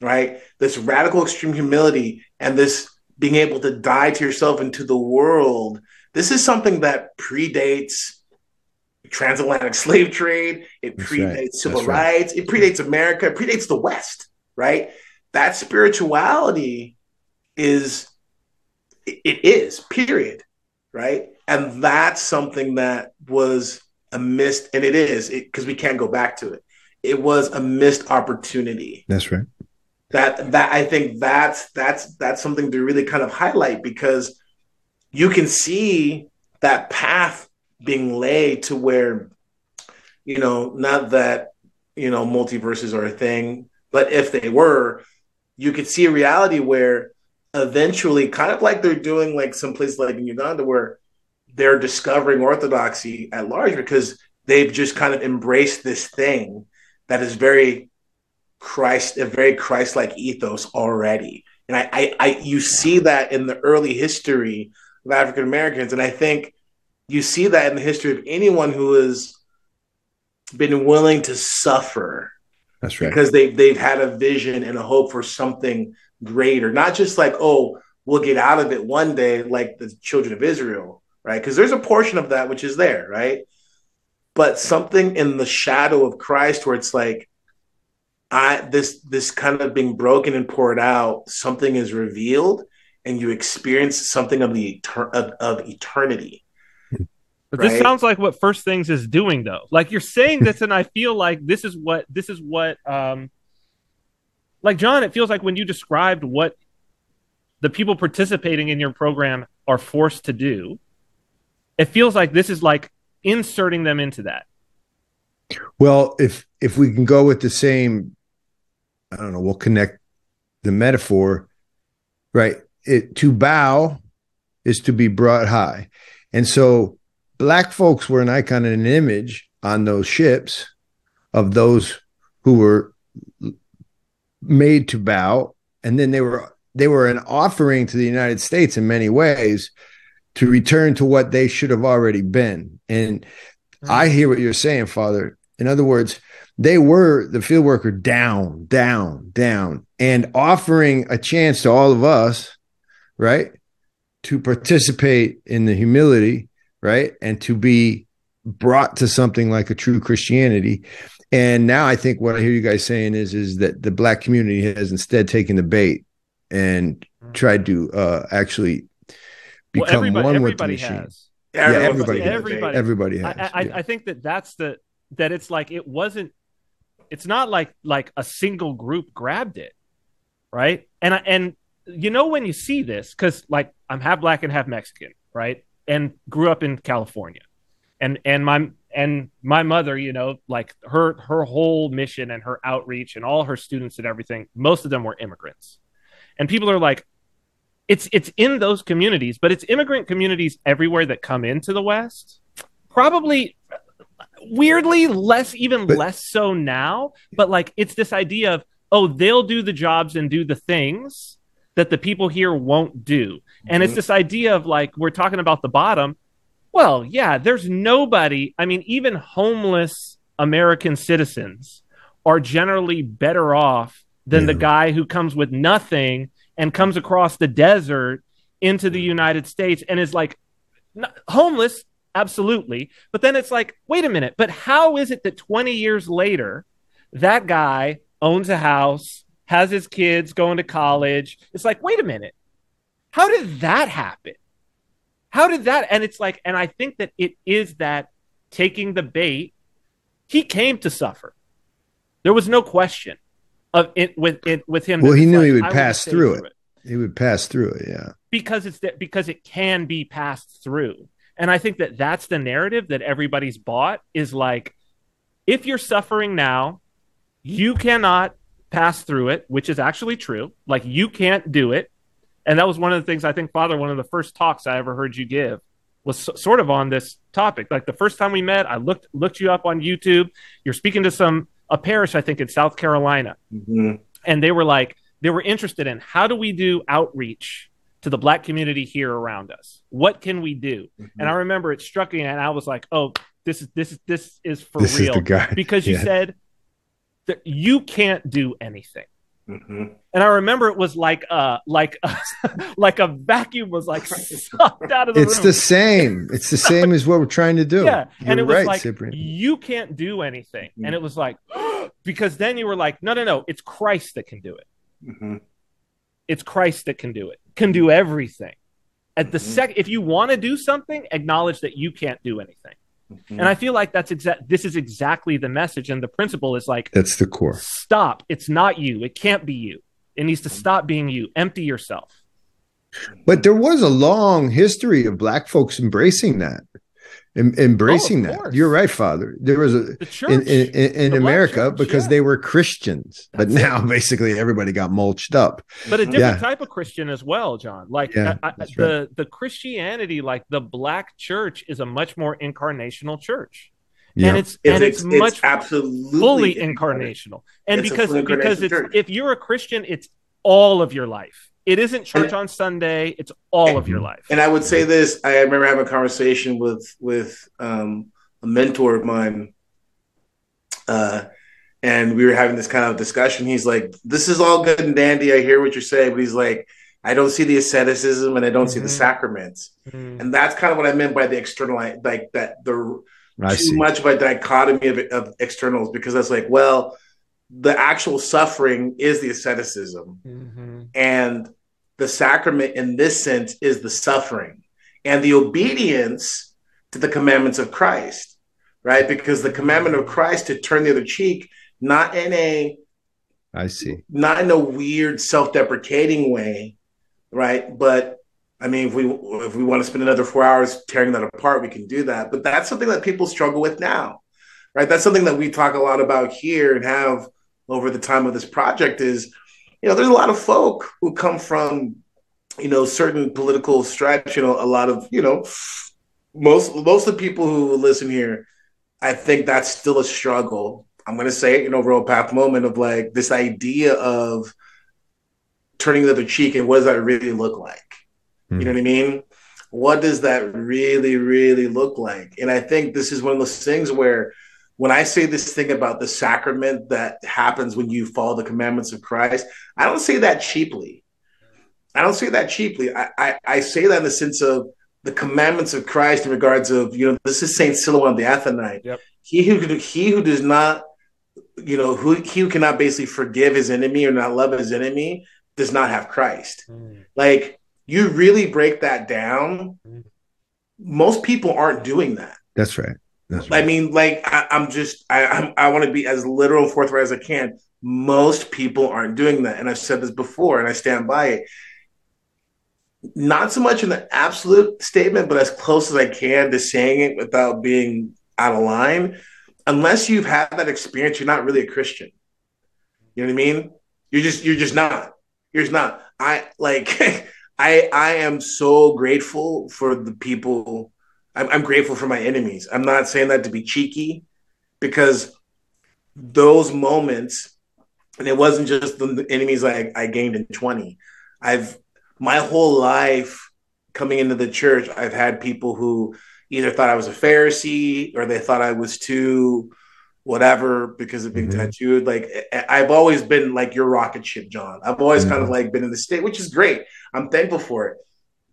right? This radical, extreme humility and this being able to die to yourself and to the world. This is something that predates transatlantic slave trade. It That's predates right. civil That's rights. Right. It predates America. It predates the West, right? That spirituality is, it is, period, right? And that's something that was a missed, and it is, because we can't go back to it. It was a missed opportunity. That's right. That that I think that's that's that's something to really kind of highlight, because you can see that path being laid to where, you know, not that, you know, multiverses are a thing, but if they were, you could see a reality where eventually, kind of like they're doing like some place like in Uganda, where they're discovering orthodoxy at large because they've just kind of embraced this thing that is very Christ, a very Christ-like ethos already. And I, I, I, you see that in the early history of African Americans. And I think you see that in the history of anyone who has been willing to suffer. That's right. Because they, they've had a vision and a hope for something greater. Not just like, oh, we'll get out of it one day, like the children of Israel, right? Because there's a portion of that which is there, right? But something in the shadow of Christ where it's like, I, this this kind of being broken and poured out, something is revealed, and you experience something of the etern- of, of eternity. But right? This sounds like what First Things is doing, though. Like you're saying this, and I feel like this is what this is what, um, like John. It feels like when you described what the people participating in your program are forced to do, it feels like this is like inserting them into that. Well, if if we can go with the same, I don't know, we'll connect the metaphor, right? It, to bow is to be brought high. And so black folks were an icon and an image on those ships of those who were made to bow. And then they were they were an offering to the United States in many ways to return to what they should have already been. And I hear what you're saying, Father. In other words, they were the field worker down, down, down, and offering a chance to all of us, right, to participate in the humility, right, and to be brought to something like a true Christianity. And now I think what I hear you guys saying is, is that the black community has instead taken the bait and tried to uh, actually become well, everybody, one everybody with the machine. Has. Yeah, everybody, everybody, everybody has. I, I, yeah. I think that that's the that it's like it wasn't. It's not like like a single group grabbed it, right? And I, and you know when you see this, because like I'm half black and half Mexican, right? And grew up in California, and and my and my mother, you know, like her her whole mission and her outreach and all her students and everything, most of them were immigrants, and people are like. It's it's in those communities, but it's immigrant communities everywhere that come into the West. Probably, weirdly, less even but, less so now. But like, it's this idea of, oh, they'll do the jobs and do the things that the people here won't do. And it's this idea of like, we're talking about the bottom. Well, yeah, there's nobody. I mean, even homeless American citizens are generally better off than yeah. the guy who comes with nothing and comes across the desert into the United States and is like not, homeless, absolutely. But then it's like, wait a minute, but how is it that twenty years later, that guy owns a house, has his kids going to college? It's like, wait a minute, how did that happen? How did that? And it's like, and I think that it is that taking the bait, he came to suffer. There was no question. Of it with it with him. Well, he knew like, he would I pass would through, through it. it. He would pass through it, yeah. Because it's that because it can be passed through, and I think that that's the narrative that everybody's bought is like, if you're suffering now, you cannot pass through it, which is actually true. Like you can't do it, and that was one of the things I think, Father. One of the first talks I ever heard you give was so, sort of on this topic. Like the first time we met, I looked looked you up on YouTube. You're speaking to some. A parish, I think, in South Carolina. Mm-hmm. And they were like, they were interested in how do we do outreach to the black community here around us? What can we do? Mm-hmm. And I remember it struck me and I was like, oh, this is this is this is for this real. Is the guy. Because yeah. you said that you can't do anything. Mm-hmm. And I remember it was like uh like uh, like a vacuum was like sucked out of the it's room. The same it's the same as what we're trying to do. Yeah. You're and it was right, like Cyprian. You can't do anything. Mm-hmm. And it was like because then you were like no no no it's Christ that can do it. Mm-hmm. It's Christ that can do it can do everything at the mm-hmm. second if you want to do something acknowledge that you can't do anything. Mm-hmm. And I feel like that's exact. This is exactly the message, and the principle is like that's the core. Stop! It's not you. It can't be you. It needs to stop being you. Empty yourself. But there was a long history of Black folks embracing that, em- embracing oh, that. You're right, Father. There was a the church, in, in, in, in the America church, because yeah. they were Christians, that's but it. Now basically everybody got mulched up. But a different yeah. type of Christian as well, John. Like yeah, I, I, right. the the Christianity, like the Black church, is a much more incarnational church. Yeah. And it's, it's and it's, it's much it's absolutely fully incarnational. And it's because because it's, if you're a Christian, it's all of your life. It isn't church and, on Sunday. It's all and, of your life. And I would say this. I remember having a conversation with with um, a mentor of mine. Uh, and we were having this kind of discussion. He's like, this is all good and dandy. I hear what you're saying. But he's like, I don't see the asceticism and I don't mm-hmm. see the sacraments. Mm-hmm. And that's kind of what I meant by the external, like that the I too see. Much of a dichotomy of, of externals, because that's like, well, the actual suffering is the asceticism, mm-hmm. and the sacrament in this sense is the suffering and the obedience to the commandments of Christ, right? Because the commandment of Christ to turn the other cheek, not in a, I see, not in a weird self-deprecating way, right? But I mean, if we if we want to spend another four hours tearing that apart, we can do that. But that's something that people struggle with now, right? That's something that we talk a lot about here and have over the time of this project is, you know, there's a lot of folk who come from, you know, certain political stripes, you know, a lot of, you know, most, most of the people who listen here, I think that's still a struggle. I'm going to say it, you know, Royal Path moment of like this idea of turning the other cheek and what does that really look like? You know what I mean? What does that really, really look like? And I think this is one of those things where when I say this thing about the sacrament that happens when you follow the commandments of Christ, I don't say that cheaply. I don't say that cheaply. I, I, I say that in the sense of the commandments of Christ in regards of, you know, this is Saint Silouan the Athenite. Yep. He who he who does not, you know, who he who cannot basically forgive his enemy or not love his enemy does not have Christ. Mm. Like, you really break that down, most people aren't doing that. That's right. That's right. I mean, like, I, I'm just, I I'm, I want to be as literal and forthright as I can. Most people aren't doing that. And I've said this before, and I stand by it. Not so much in the absolute statement, but as close as I can to saying it without being out of line. Unless you've had that experience, you're not really a Christian. You know what I mean? You're just, you're just not. You're just not. I, like... I, I am so grateful for the people. I'm, I'm grateful for my enemies. I'm not saying that to be cheeky, because those moments, and it wasn't just the enemies I, I gained in twenty. I've, my whole life coming into the church, I've had people who either thought I was a Pharisee or they thought I was too whatever because of being mm-hmm. tattooed. Like, I've always been like your rocket ship, John. I've always mm-hmm. kind of like been in the state, which is great. I'm thankful for it.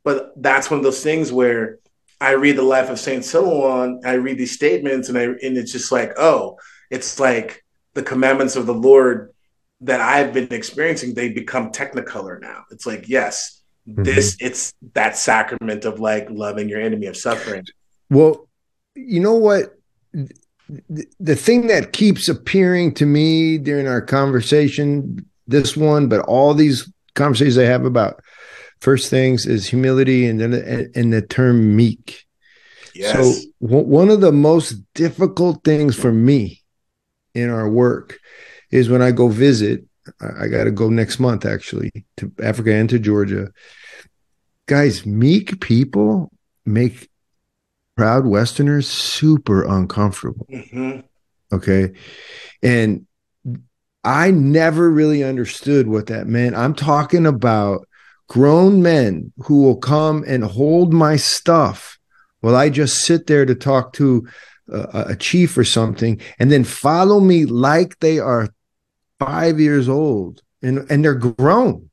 But that's one of those things where I read the life of Saint Silouan, I read these statements, and I and it's just like, oh, it's like the commandments of the Lord that I've been experiencing, they become technicolor now. It's like, yes, mm-hmm. this, it's that sacrament of like loving your enemy, of suffering. Well, you know what? The, the thing that keeps appearing to me during our conversation, this one, but all these conversations I have about First Things, is humility, and then and, and the term meek. Yes. So w- one of the most difficult things for me in our work is when I go visit. I, I got to go next month, actually, to Africa and to Georgia. Guys, meek people make proud Westerners super uncomfortable. Mm-hmm. Okay. And I never really understood what that meant. I'm talking about grown men who will come and hold my stuff while I just sit there to talk to a, a chief or something, and then follow me like they are five years old, and, and they're grown.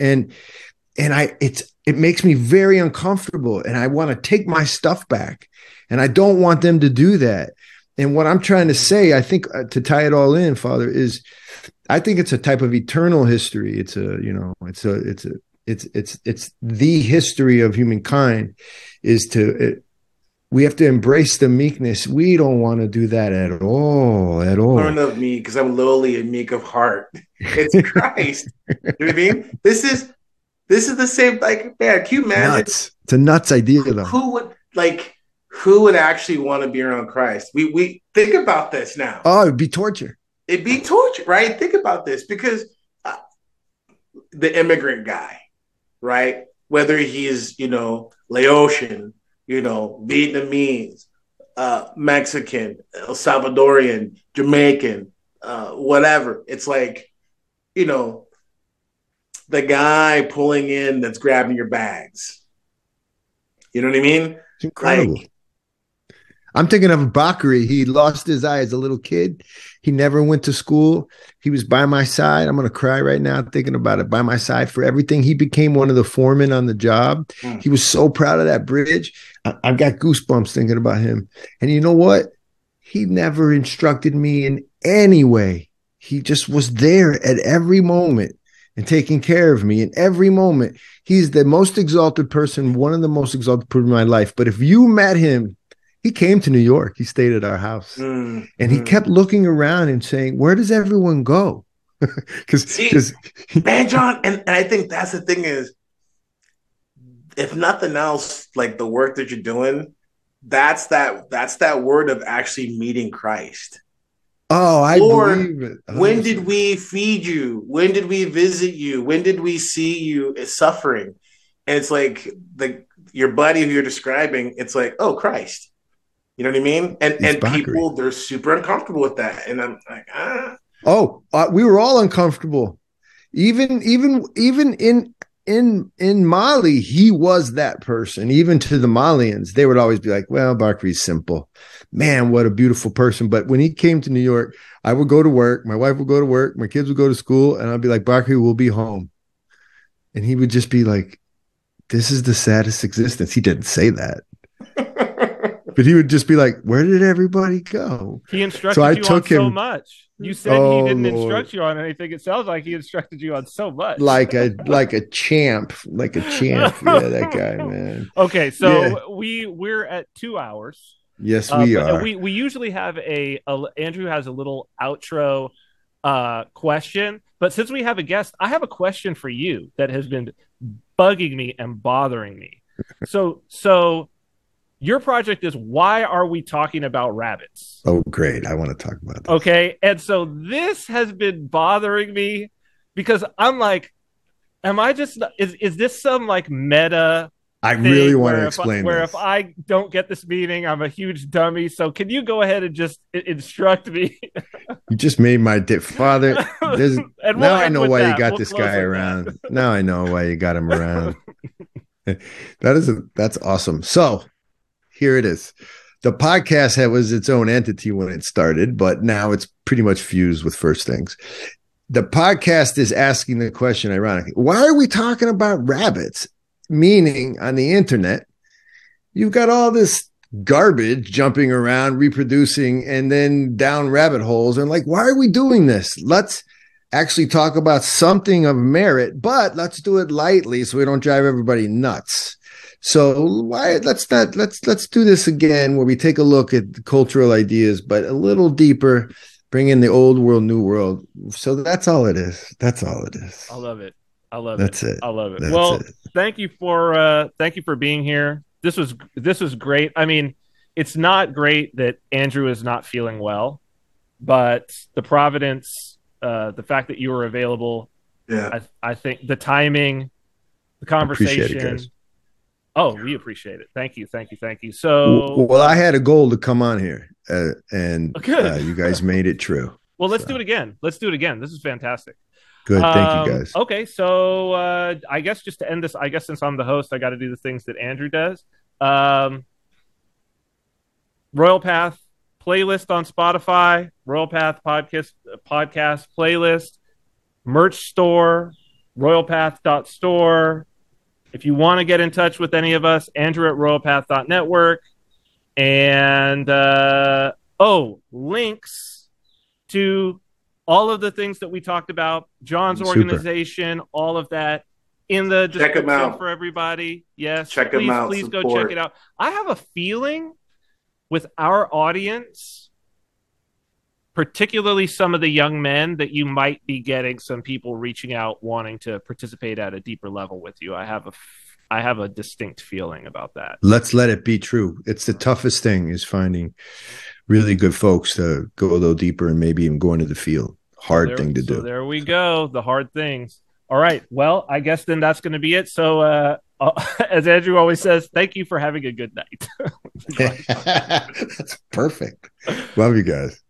And, and I, it's, it makes me very uncomfortable, and I want to take my stuff back, and I don't want them to do that. And what I'm trying to say, I think, uh, to tie it all in, Father, is I think it's a type of eternal history. It's a, you know, it's a, it's a, it's, it's, it's the history of humankind is to, it, we have to embrace the meekness. We don't want to do that at all, at all. Learn of me, because I'm lowly and meek of heart. It's Christ. You know what I mean? This is, This is the same, like, man, cute man. Nuts. It's a nuts idea, though. Who would, like, who would actually want to be around Christ? We we think about this now. Oh, it'd be torture. It'd be torture, right? Think about this, because uh, the immigrant guy, right? Whether he's, you know, Laotian, you know, Vietnamese, uh, Mexican, El Salvadorian, Jamaican, uh, whatever. It's like, you know, the guy pulling in that's grabbing your bags. You know what I mean? It's incredible. Like, I'm thinking of Bakri. He lost his eye as a little kid. He never went to school. He was by my side. I'm going to cry right now thinking about it. By my side for everything. He became one of the foremen on the job. Mm. He was so proud of that bridge. I- I've got goosebumps thinking about him. And you know what? He never instructed me in any way. He just was there at every moment, and taking care of me in every moment. He's the most exalted person, one of the most exalted people in my life. But if you met him, he came to New York. He stayed at our house. Mm-hmm. And he kept looking around and saying, where does everyone go? Because man, John, and, and I think that's the thing is, if nothing else, like the work that you're doing, that's that, that's that word of actually meeting Christ. Oh, I Lord, believe it. Oh, when did we feed you? When did we visit you? When did we see you suffering? And it's like the your buddy who you're describing, it's like, oh, Christ. You know what I mean? And He's and Bakri. People, they're super uncomfortable with that. And I'm like, ah. Oh, uh, we were all uncomfortable. Even even even in in in Mali, he was that person. Even to the Malians, they would always be like, well, Bakri's simple. Man, what a beautiful person. But when he came to New York, I would go to work. My wife would go to work. My kids would go to school. And I'd be like, Bakri will be home. And he would just be like, this is the saddest existence. He didn't say that. But he would just be like, "Where did everybody go?" He instructed so you on him, so much. You said oh, he didn't instruct you on anything. It sounds like he instructed you on so much. Like a like a champ, like a champ. Yeah, that guy, man. Okay, so yeah. we we're at two hours. Yes, we uh, are. We we usually have a, a Andrew has a little outro uh, question, but since we have a guest, I have a question for you that has been bugging me and bothering me. So so. Your project is, why are we talking about rabbits? Oh, great. I want to talk about that. Okay. And so this has been bothering me because I'm like, am I just, is, is this some like meta? I really want to explain I, where this. If I don't get this meaning, I'm a huge dummy. So can you go ahead and just instruct me? You just made my dick father. There's, we'll now I know why that. you got we'll this guy around. That. Now I know why you got him around. That is, a, that's awesome. So. Here it is. The podcast had, was its own entity when it started, but now it's pretty much fused with First Things. The podcast is asking the question, ironically, why are we talking about rabbits? Meaning, on the internet, you've got all this garbage jumping around, reproducing, and then down rabbit holes. And like, why are we doing this? Let's actually talk about something of merit, but let's do it lightly so we don't drive everybody nuts. So why let's not let's let's do this again where we take a look at cultural ideas, but a little deeper, bring in the old world, new world. So that's all it is. That's all it is. I love it. I love that's it. it. I love it. That's well, it. thank you for uh, thank you for being here. This was this was great. I mean, it's not great that Andrew is not feeling well, but the providence, uh, the fact that you were available, yeah, I, I think the timing, the conversation. I appreciate it, guys. Oh, we appreciate it. Thank you. Thank you. Thank you. So, well, I had a goal to come on here uh, and uh, you guys made it true. Well, let's so. do it again. Let's do it again. This is fantastic. Good. Um, thank you guys. Okay. So uh, I guess just to end this, I guess since I'm the host, I got to do the things that Andrew does. Um, Royal Path playlist on Spotify, Royal Path podcast, podcast playlist, merch store, royal path dot store. If you want to get in touch with any of us, Andrew at royal path dot network. And, uh, oh, links to all of the things that we talked about, John's Super. organization, all of that in the description check out. for everybody. Yes, check please, them out. Please Support. go check it out. I have a feeling with our audience, particularly some of the young men, that you might be getting some people reaching out wanting to participate at a deeper level with you. I have a, I have a distinct feeling about that. Let's let it be true. It's the toughest thing is finding really good folks to go a little deeper and maybe even go into the field. Hard so there, thing to so do. There we go. The hard things. All right. Well, I guess then that's going to be it. So uh, uh, as Andrew always says, thank you for having a good night. That's perfect. Love you guys.